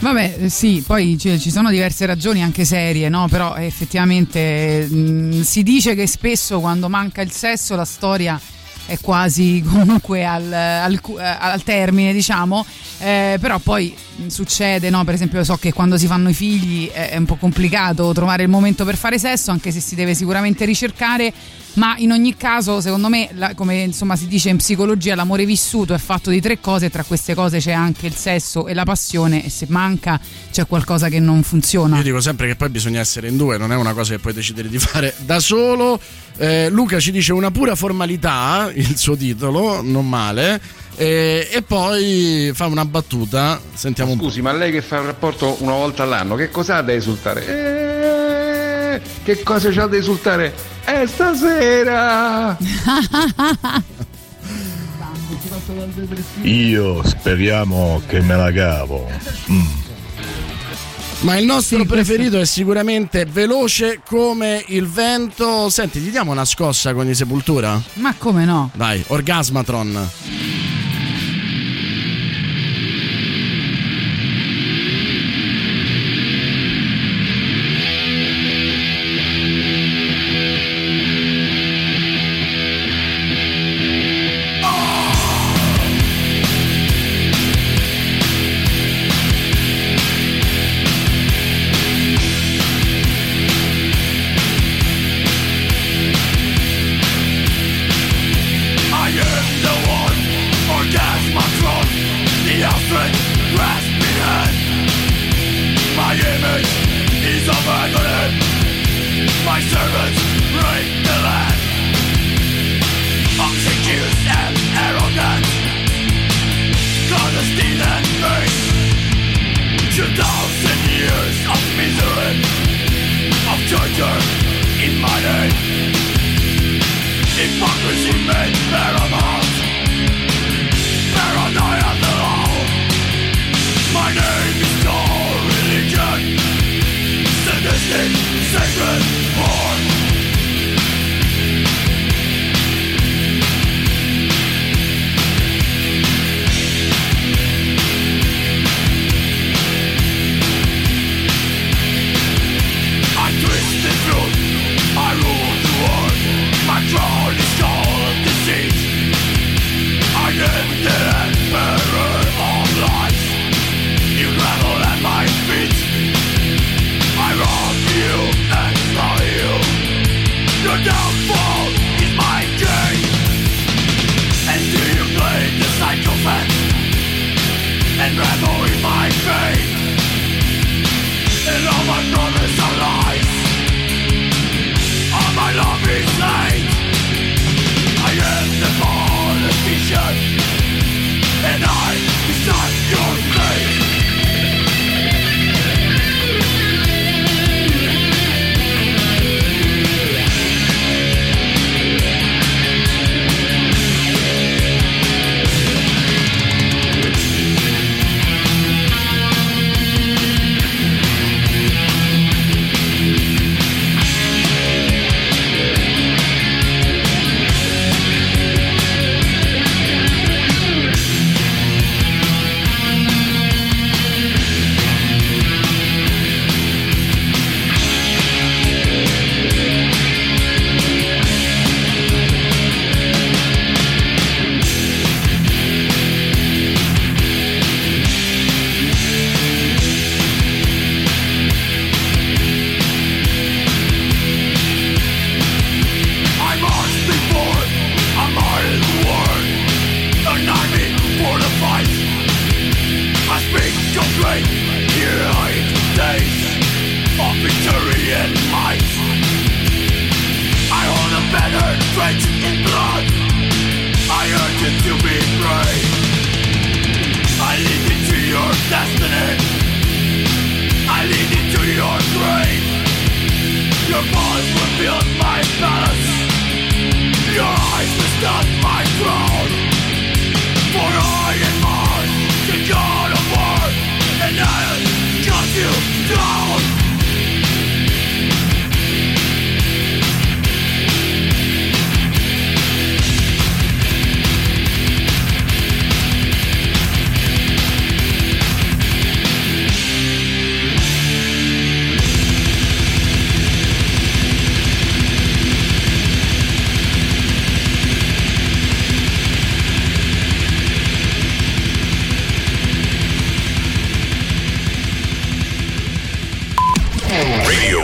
Vabbè, sì, poi ci sono diverse ragioni anche serie, no? Però effettivamente mh, si dice che spesso quando manca il sesso la storia è quasi comunque al, al, al termine, diciamo, eh, però poi succede, no? Per esempio, so che quando si fanno i figli è, è un po' complicato trovare il momento per fare sesso, anche se si deve sicuramente ricercare, ma in ogni caso secondo me la, come insomma si dice in psicologia, l'amore vissuto è fatto di tre cose e tra queste cose c'è anche il sesso e la passione, e se manca c'è qualcosa che non funziona. Io dico sempre che poi bisogna essere in due, non è una cosa che puoi decidere di fare da solo. eh, Luca ci dice una pura formalità, il suo titolo, non male. E, e poi fa una battuta, sentiamo. Scusi, un po'. Ma lei che fa un rapporto una volta all'anno, che cosa ha da esultare? Eh, che cosa c'ha da esultare? Eh, stasera! Io speriamo che me la cavo. Mm. Ma il nostro sì, preferito questo è sicuramente veloce come il vento. Senti, gli diamo una scossa con i Sepoltura? Ma come no? Dai, Orgasmatron. The one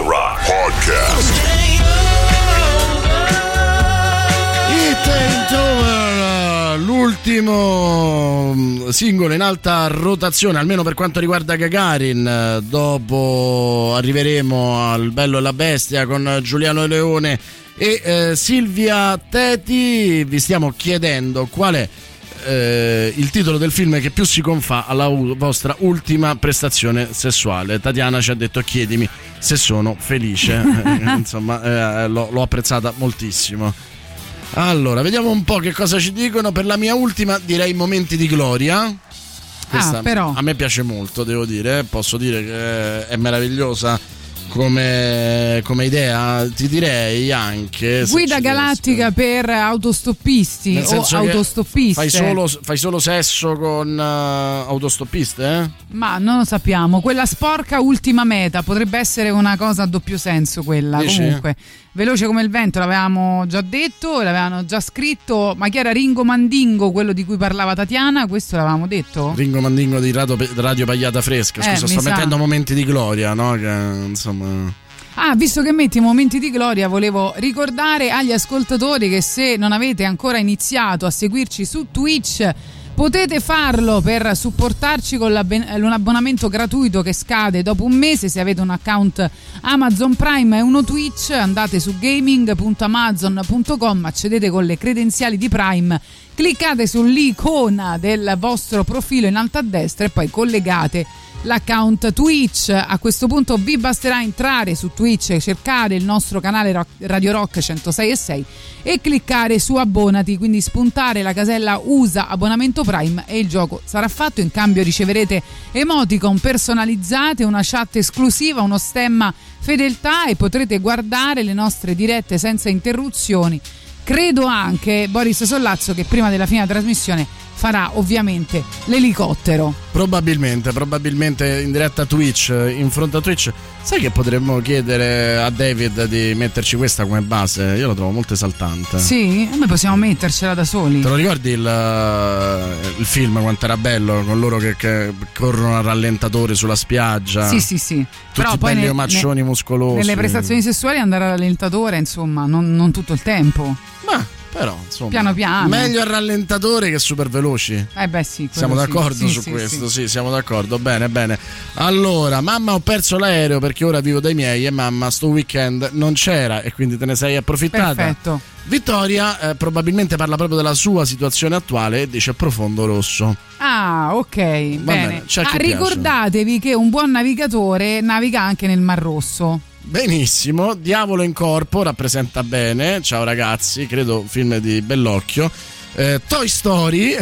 Rock Podcast. It Ain't Over, l'ultimo singolo in alta rotazione, almeno per quanto riguarda Gagarin. Dopo arriveremo al Bello e la Bestia con Giuliano Leone e eh, Silvia Teti. Vi stiamo chiedendo qual è Eh, il titolo del film che più si confà alla u- vostra ultima prestazione sessuale. Tatiana ci ha detto "Chiedimi se sono felice". Insomma, eh, l'ho, l'ho apprezzata moltissimo. Allora, vediamo un po' che cosa ci dicono. Per la mia ultima direi Momenti di gloria. Questa ah, però. a me piace molto, devo dire. Posso dire che è meravigliosa Come, come idea. Ti direi anche Guida galattica per autostoppisti o autostoppiste. Fai solo, fai solo sesso con uh, autostoppiste? Eh? Ma non lo sappiamo. Quella sporca ultima meta potrebbe essere una cosa a doppio senso, quella. Dici? Comunque Veloce come il vento l'avevamo già detto, l'avevano già scritto. Ma chi era Ringo Mandingo, quello di cui parlava Tatiana? Questo l'avevamo detto? Ringo Mandingo di Radio, Radio Pagliata Fresca. Scusa, eh, sto sa. mettendo Momenti di gloria, no? Che, insomma... Ah, visto che metti Momenti di gloria, volevo ricordare agli ascoltatori che se non avete ancora iniziato a seguirci su Twitch, potete farlo per supportarci con un abbonamento gratuito che scade dopo un mese. Se avete un account Amazon Prime e uno Twitch, andate su gaming punto amazon punto com, accedete con le credenziali di Prime, cliccate sull'icona del vostro profilo in alto a destra e poi collegate l'account Twitch. A questo punto vi basterà entrare su Twitch e cercare il nostro canale Radio Rock centosei e sei e cliccare su abbonati, quindi spuntare la casella usa abbonamento Prime e il gioco sarà fatto. In cambio riceverete emoticon personalizzate, una chat esclusiva, uno stemma fedeltà e potrete guardare le nostre dirette senza interruzioni. Credo anche Boris Sollazzo, che prima della fine della trasmissione farà ovviamente l'elicottero. Probabilmente, probabilmente in diretta Twitch, in fronte a Twitch. Sai che potremmo chiedere a David di metterci questa come base? Io la trovo molto esaltante. Sì, e noi possiamo mettercela da soli. Te lo ricordi il, il film quanto era bello con loro che, che corrono al rallentatore sulla spiaggia? Sì, sì, sì. Tutti però belli poi omaccioni muscolosi. Nelle prestazioni sessuali andare al rallentatore, insomma, non, non tutto il tempo. Ma... però insomma piano piano meglio al rallentatore che super veloci. Eh beh sì, siamo d'accordo, sì, su sì, questo sì. sì siamo d'accordo. Bene, bene. Allora, mamma, ho perso l'aereo perché ora vivo dai miei e mamma sto weekend non c'era e quindi te ne sei approfittata. Perfetto. Vittoria eh, probabilmente parla proprio della sua situazione attuale e dice profondo rosso. Ah, ok, bene, bene. Ah, ricordatevi che un buon navigatore naviga anche nel Mar Rosso. Benissimo. Diavolo in corpo rappresenta bene Ciao ragazzi, credo film di Bellocchio. eh, Toy Story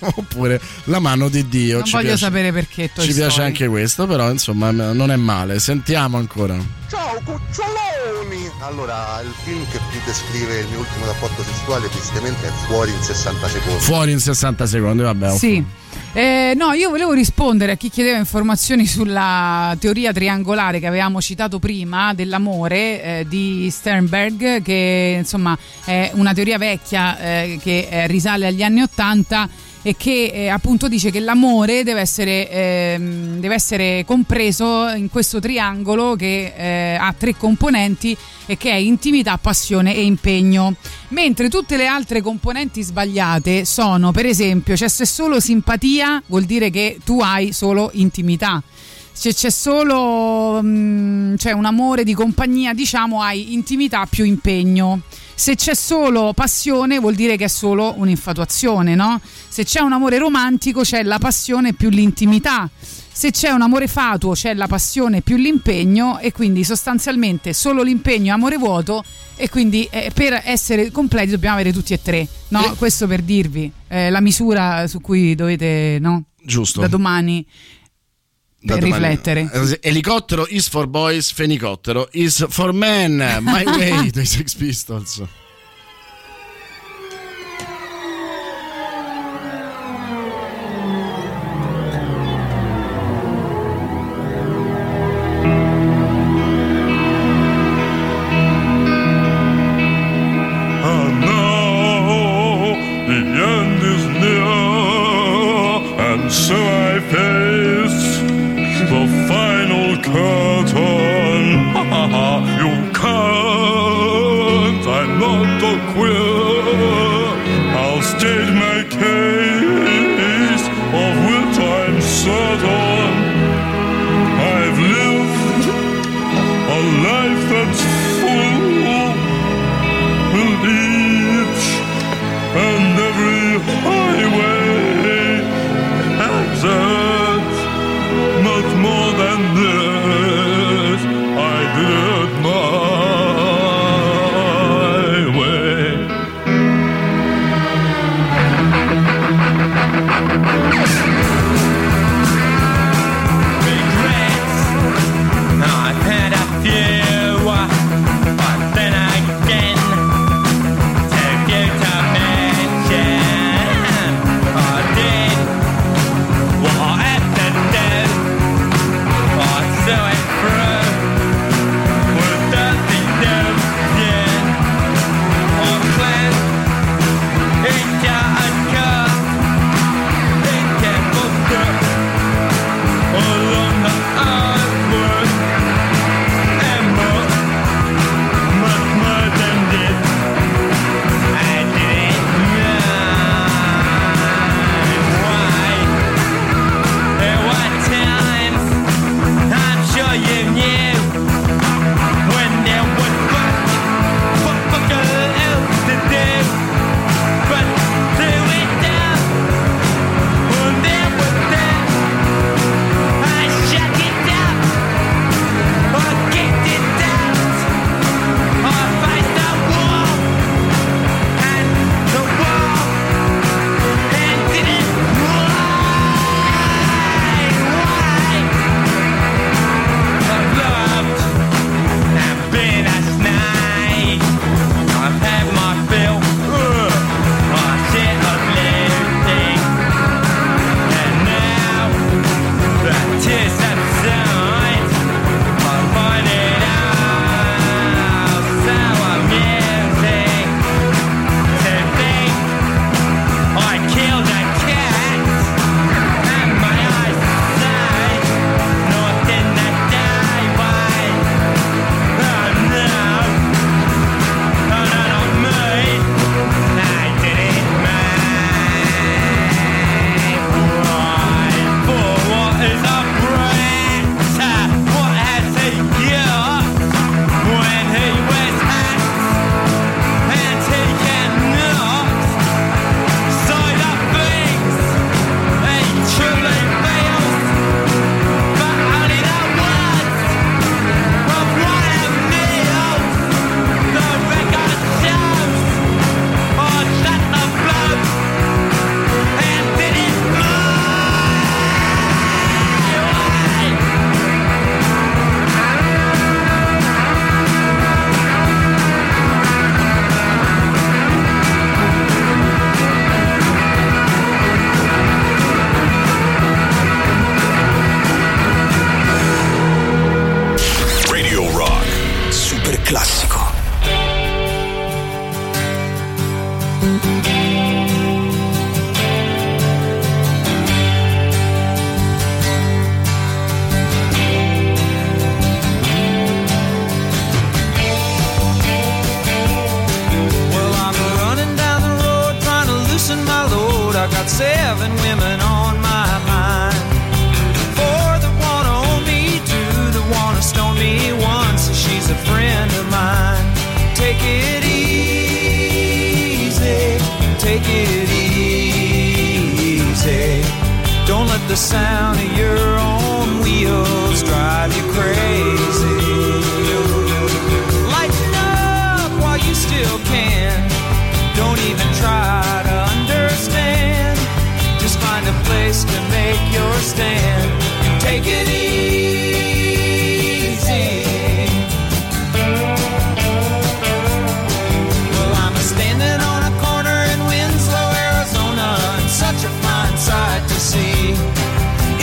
oppure La mano di Dio. Non ci voglio piace, sapere perché Toy ci Story. Piace anche questo, però insomma non è male. Sentiamo ancora. Ciao cuccioloni. Allora, il film che più descrive il mio ultimo rapporto sessuale tristemente è Fuori in sessanta secondi. Fuori in sessanta secondi, vabbè. Sì. Eh, no, io volevo rispondere a chi chiedeva informazioni sulla teoria triangolare che avevamo citato prima dell'amore eh, di Sternberg, che insomma è una teoria vecchia eh, che eh, risale agli anni ottanta e che eh, appunto dice che l'amore deve essere, eh, deve essere compreso in questo triangolo che eh, ha tre componenti e che è intimità, passione e impegno, mentre tutte le altre componenti sbagliate sono, per esempio, cioè se solo simpatia vuol dire che tu hai solo intimità, se c'è solo mh, cioè un amore di compagnia, diciamo, hai intimità più impegno. Se c'è solo passione vuol dire che è solo un'infatuazione, no? Se c'è un amore romantico c'è la passione più l'intimità. Se c'è un amore fatuo c'è la passione più l'impegno, e quindi sostanzialmente solo l'impegno è amore vuoto, e quindi eh, per essere completi dobbiamo avere tutti e tre, no? E... questo per dirvi eh, la misura su cui dovete, no? Giusto. Da domani... per riflettere. Elicottero is for boys, fenicottero is for men. My Way dei Sex Pistols. Curtain. will. I'll state my case of which I'm certain. I've lived a life that's full, with each and every highway exit, not more than this. I did not.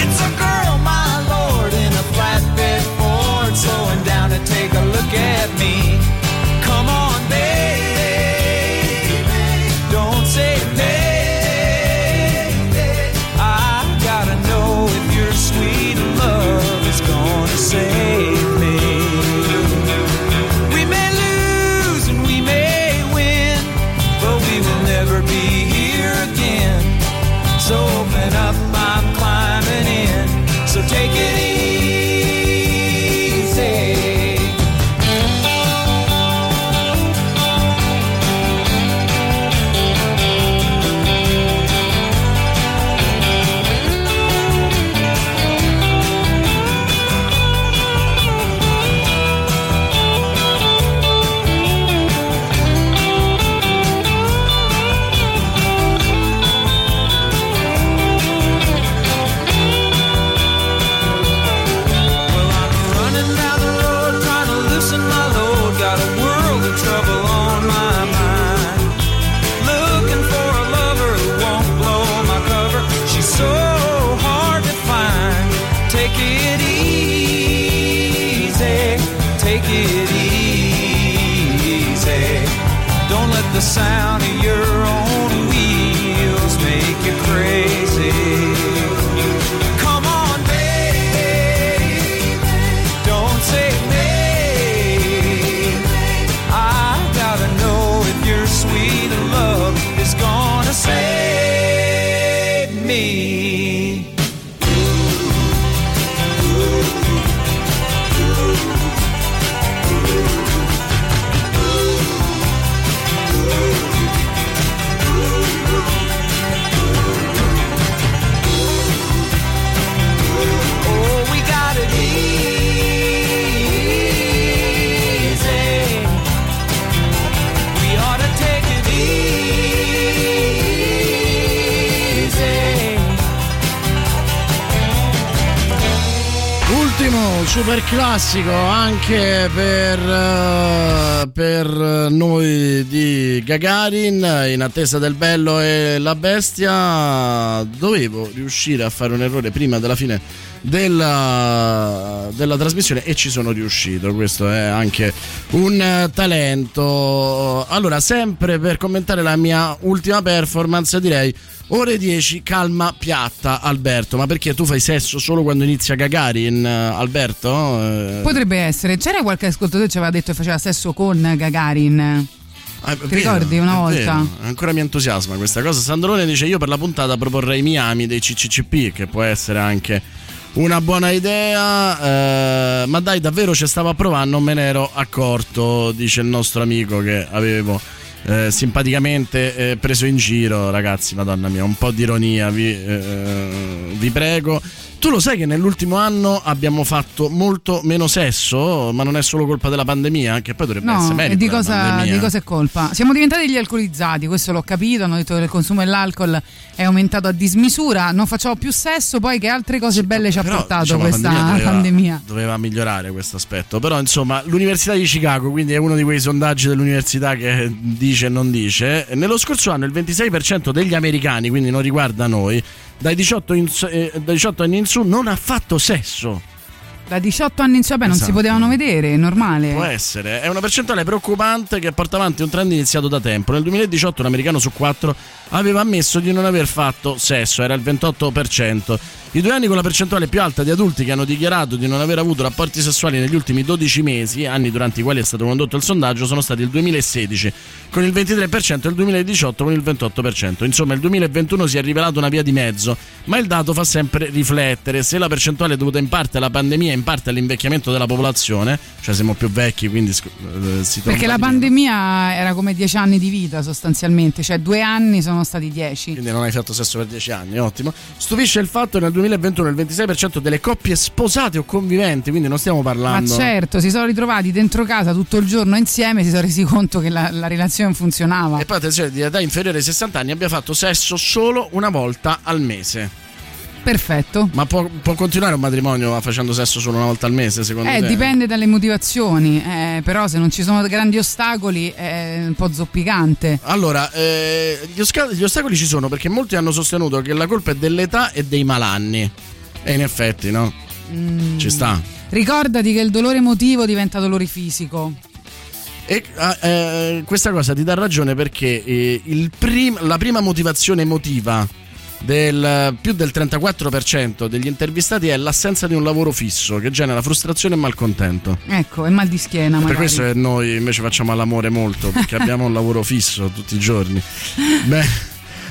It's a girl, my lord, in a take it easy. Don't let the sound of your own wheels make you crazy. Super classico anche per, uh, per noi di Gagarin, in attesa del bello e la bestia. Dovevo riuscire a fare un errore prima della fine della, della trasmissione e ci sono riuscito. Questo è anche un talento. Allora, sempre per commentare la mia ultima performance, direi ore dieci, calma piatta, Alberto. Ma perché tu fai sesso solo quando inizia Gagarin, Alberto? Potrebbe essere. C'era qualche ascoltatore che ci aveva detto che faceva sesso con Gagarin. Ah, ti vero, ricordi una volta? Vero. Ancora mi entusiasma questa cosa. Sandrone dice: io per la puntata proporrei Miami dei C C C P, che può essere anche una buona idea. Eh, ma dai, davvero ci stavo a provare, non me ne ero accorto, dice il nostro amico che avevo Eh, simpaticamente eh, preso in giro. Ragazzi, madonna mia, un po' di ironia vi, eh, vi prego. Tu lo sai che nell'ultimo anno abbiamo fatto molto meno sesso, ma non è solo colpa della pandemia, che poi dovrebbe no, essere merito di cosa, di cosa è colpa? Siamo diventati degli alcolizzati, questo l'ho capito. Hanno detto che il consumo dell'alcol è aumentato a dismisura, non facciamo più sesso. Poi che altre cose belle ci ha però, portato diciamo, questa pandemia doveva, pandemia doveva migliorare questo aspetto. Però insomma, l'università di Chicago, quindi è uno di quei sondaggi dell'università che dice e non dice. Nello scorso anno il ventisei per cento degli americani, quindi non riguarda noi, dai diciotto, in, eh, dai diciotto anni in su non ha fatto sesso. Da diciotto anni in su, beh, esatto, non si potevano vedere, è normale. Può essere. È una percentuale preoccupante che porta avanti un trend iniziato da tempo. Nel duemiladiciotto un americano su quattro aveva ammesso di non aver fatto sesso, era il ventotto per cento. I due anni con la percentuale più alta di adulti che hanno dichiarato di non aver avuto rapporti sessuali negli ultimi dodici mesi, anni durante i quali è stato condotto il sondaggio, sono stati il duemilasedici con il ventitré per cento e il duemiladiciotto con il ventotto per cento. Insomma, il duemilaventuno si è rivelato una via di mezzo, ma il dato fa sempre riflettere. Se la percentuale è dovuta in parte alla pandemia, in parte all'invecchiamento della popolazione, cioè siamo più vecchi, quindi sc- si perché la pandemia era come dieci anni di vita sostanzialmente, cioè due anni sono stati dieci, quindi non hai fatto sesso per dieci anni. Ottimo. Stupisce il fatto che nel duemilaventuno il ventisei per cento delle coppie sposate o conviventi, quindi non stiamo parlando, ma certo, si sono ritrovati dentro casa tutto il giorno insieme, si sono resi conto che la, la relazione funzionava. E poi attenzione, di età inferiore ai sessanta anni abbia fatto sesso solo una volta al mese. Perfetto. Ma può, può continuare un matrimonio facendo sesso solo una volta al mese, secondo eh, te? Eh, dipende dalle motivazioni, eh, però se non ci sono grandi ostacoli è un po' zoppicante. Allora, eh, gli, osca- gli ostacoli ci sono, perché molti hanno sostenuto che la colpa è dell'età e dei malanni. E in effetti, no? Mm. Ci sta. Ricordati che il dolore emotivo diventa dolore fisico. E eh, questa cosa ti dà ragione, perché eh, il prim- la prima motivazione emotiva del più del trentaquattro per cento degli intervistati è l'assenza di un lavoro fisso, che genera frustrazione e malcontento. Ecco, e mal di schiena magari. Per questo che noi invece facciamo all'amore molto, perché abbiamo un lavoro fisso tutti i giorni. Beh,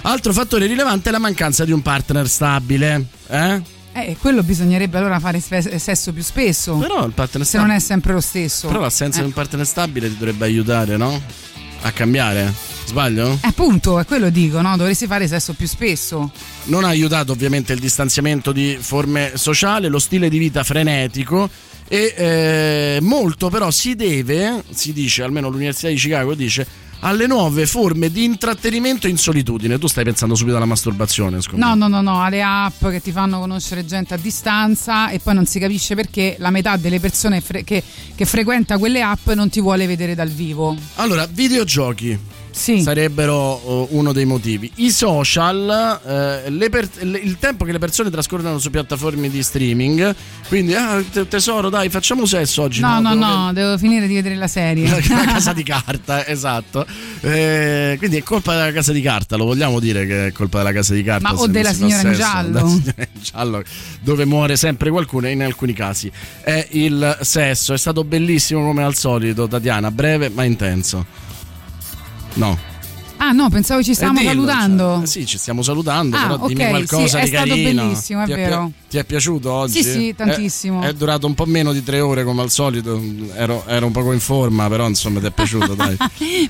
altro fattore rilevante è la mancanza di un partner stabile. Eh? Eh, quello bisognerebbe allora fare sesso più spesso. Però il partner stabile, se non è sempre lo stesso. Però l'assenza eh. di un partner stabile ti dovrebbe aiutare, no? A cambiare, sbaglio? Appunto, è quello dico, no? Dovresti fare sesso più spesso. Non ha aiutato ovviamente il distanziamento di forme sociali, lo stile di vita frenetico e eh, molto però si deve, si dice, almeno l'Università di Chicago dice, alle nuove forme di intrattenimento in solitudine. Tu stai pensando subito alla masturbazione, scusa. No, no, no, no, alle app che ti fanno conoscere gente a distanza, e poi non si capisce perché la metà delle persone fre- che, che frequenta quelle app non ti vuole vedere dal vivo. Allora, videogiochi. sì, sarebbero uno dei motivi. I social, eh, le per- le, il tempo che le persone trascorrono su piattaforme di streaming, quindi ah, tesoro dai facciamo sesso oggi. No no no, devo, no ved- devo finire di vedere la serie La, la Casa di Carta, esatto, eh, quindi è colpa della Casa di Carta, lo vogliamo dire che è colpa della Casa di Carta. Ma o della signora in giallo, giallo, dove muore sempre qualcuno, e in alcuni casi è il sesso. È stato bellissimo come al solito, Tatiana, breve ma intenso. No. Ah no, pensavo ci stavamo dillo, salutando. Cioè, sì, ci stiamo salutando, ah, però okay, dimmi qualcosa sì, di carino. È stato bellissimo, è ti vero. È pi- ti è piaciuto oggi? Sì, sì, tantissimo. È, è durato un po' meno di tre ore come al solito, ero, ero un poco in forma, però insomma ti è piaciuto, dai.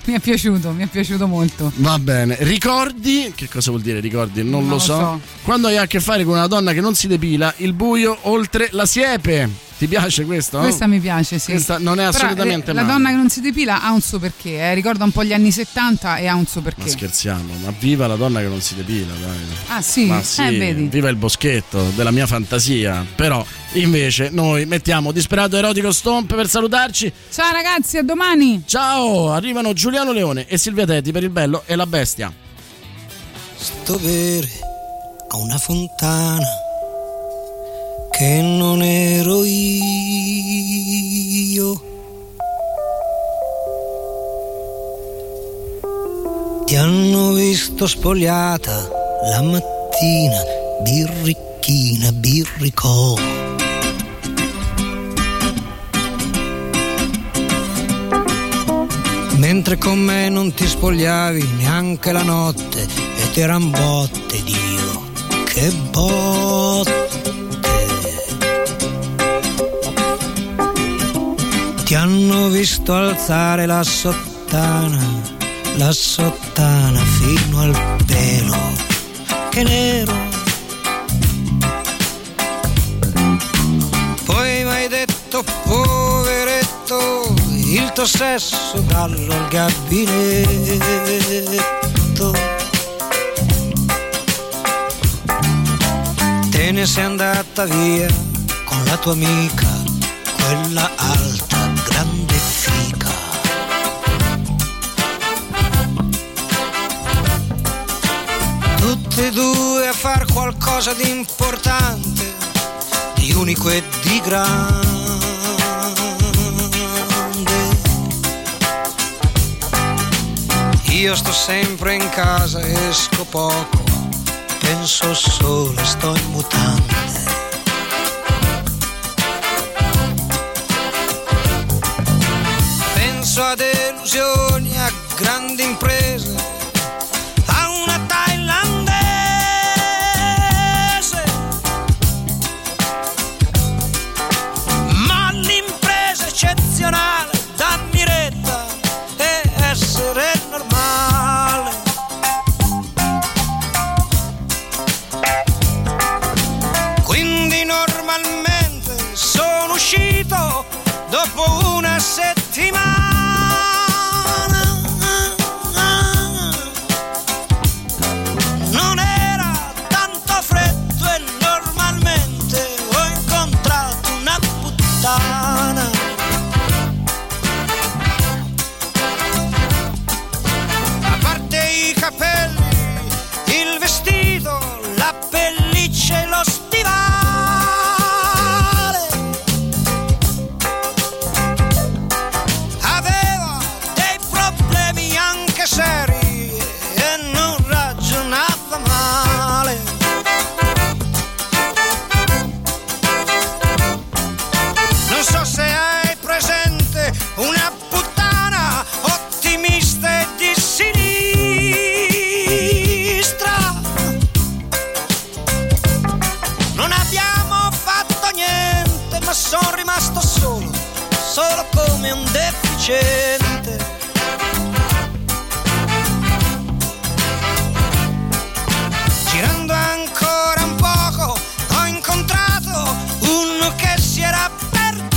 Mi è piaciuto, mi è piaciuto molto. Va bene, ricordi, che cosa vuol dire ricordi? Non, non lo, lo so. so. Quando hai a che fare con una donna che non si depila, il buio oltre la siepe. Ti piace questo? Questa mi piace, sì. Questa non è assolutamente male. La donna che non si depila ha un suo perché, eh? Ricorda un po' gli anni settanta e ha un suo perché. Ma scherziamo, ma viva la donna che non si depila, dai. Ah sì? Ma sì, eh, vedi. Viva il boschetto della mia fantasia. Però invece noi mettiamo Disperato Erotico Stomp per salutarci. Ciao ragazzi, a domani. Ciao, arrivano Giuliano Leone e Silvia Teti per Il Bello e la Bestia. Sto bere a una fontana che non ero io, ti hanno visto spogliata la mattina, birricchina, birricò, mentre con me non ti spogliavi neanche la notte e t'eran botte, Dio, che botte. Ti hanno visto alzare la sottana, la sottana fino al pelo, che nero. Poi mi hai detto, poveretto, il tuo sesso ballo al gabinetto. Te ne sei andata via con la tua amica, quella alta, grande fica. Tutte e due a far qualcosa di importante, di unico e di grande. Io sto sempre in casa, esco poco, penso solo, sto in mutande. A delusioni, a grandi imprese, a una thailandese, ma l'impresa eccezionale dammi retta e essere normale. Quindi normalmente sono uscito dopo una settimana. Girando ancora un poco ho incontrato uno che si era perduto.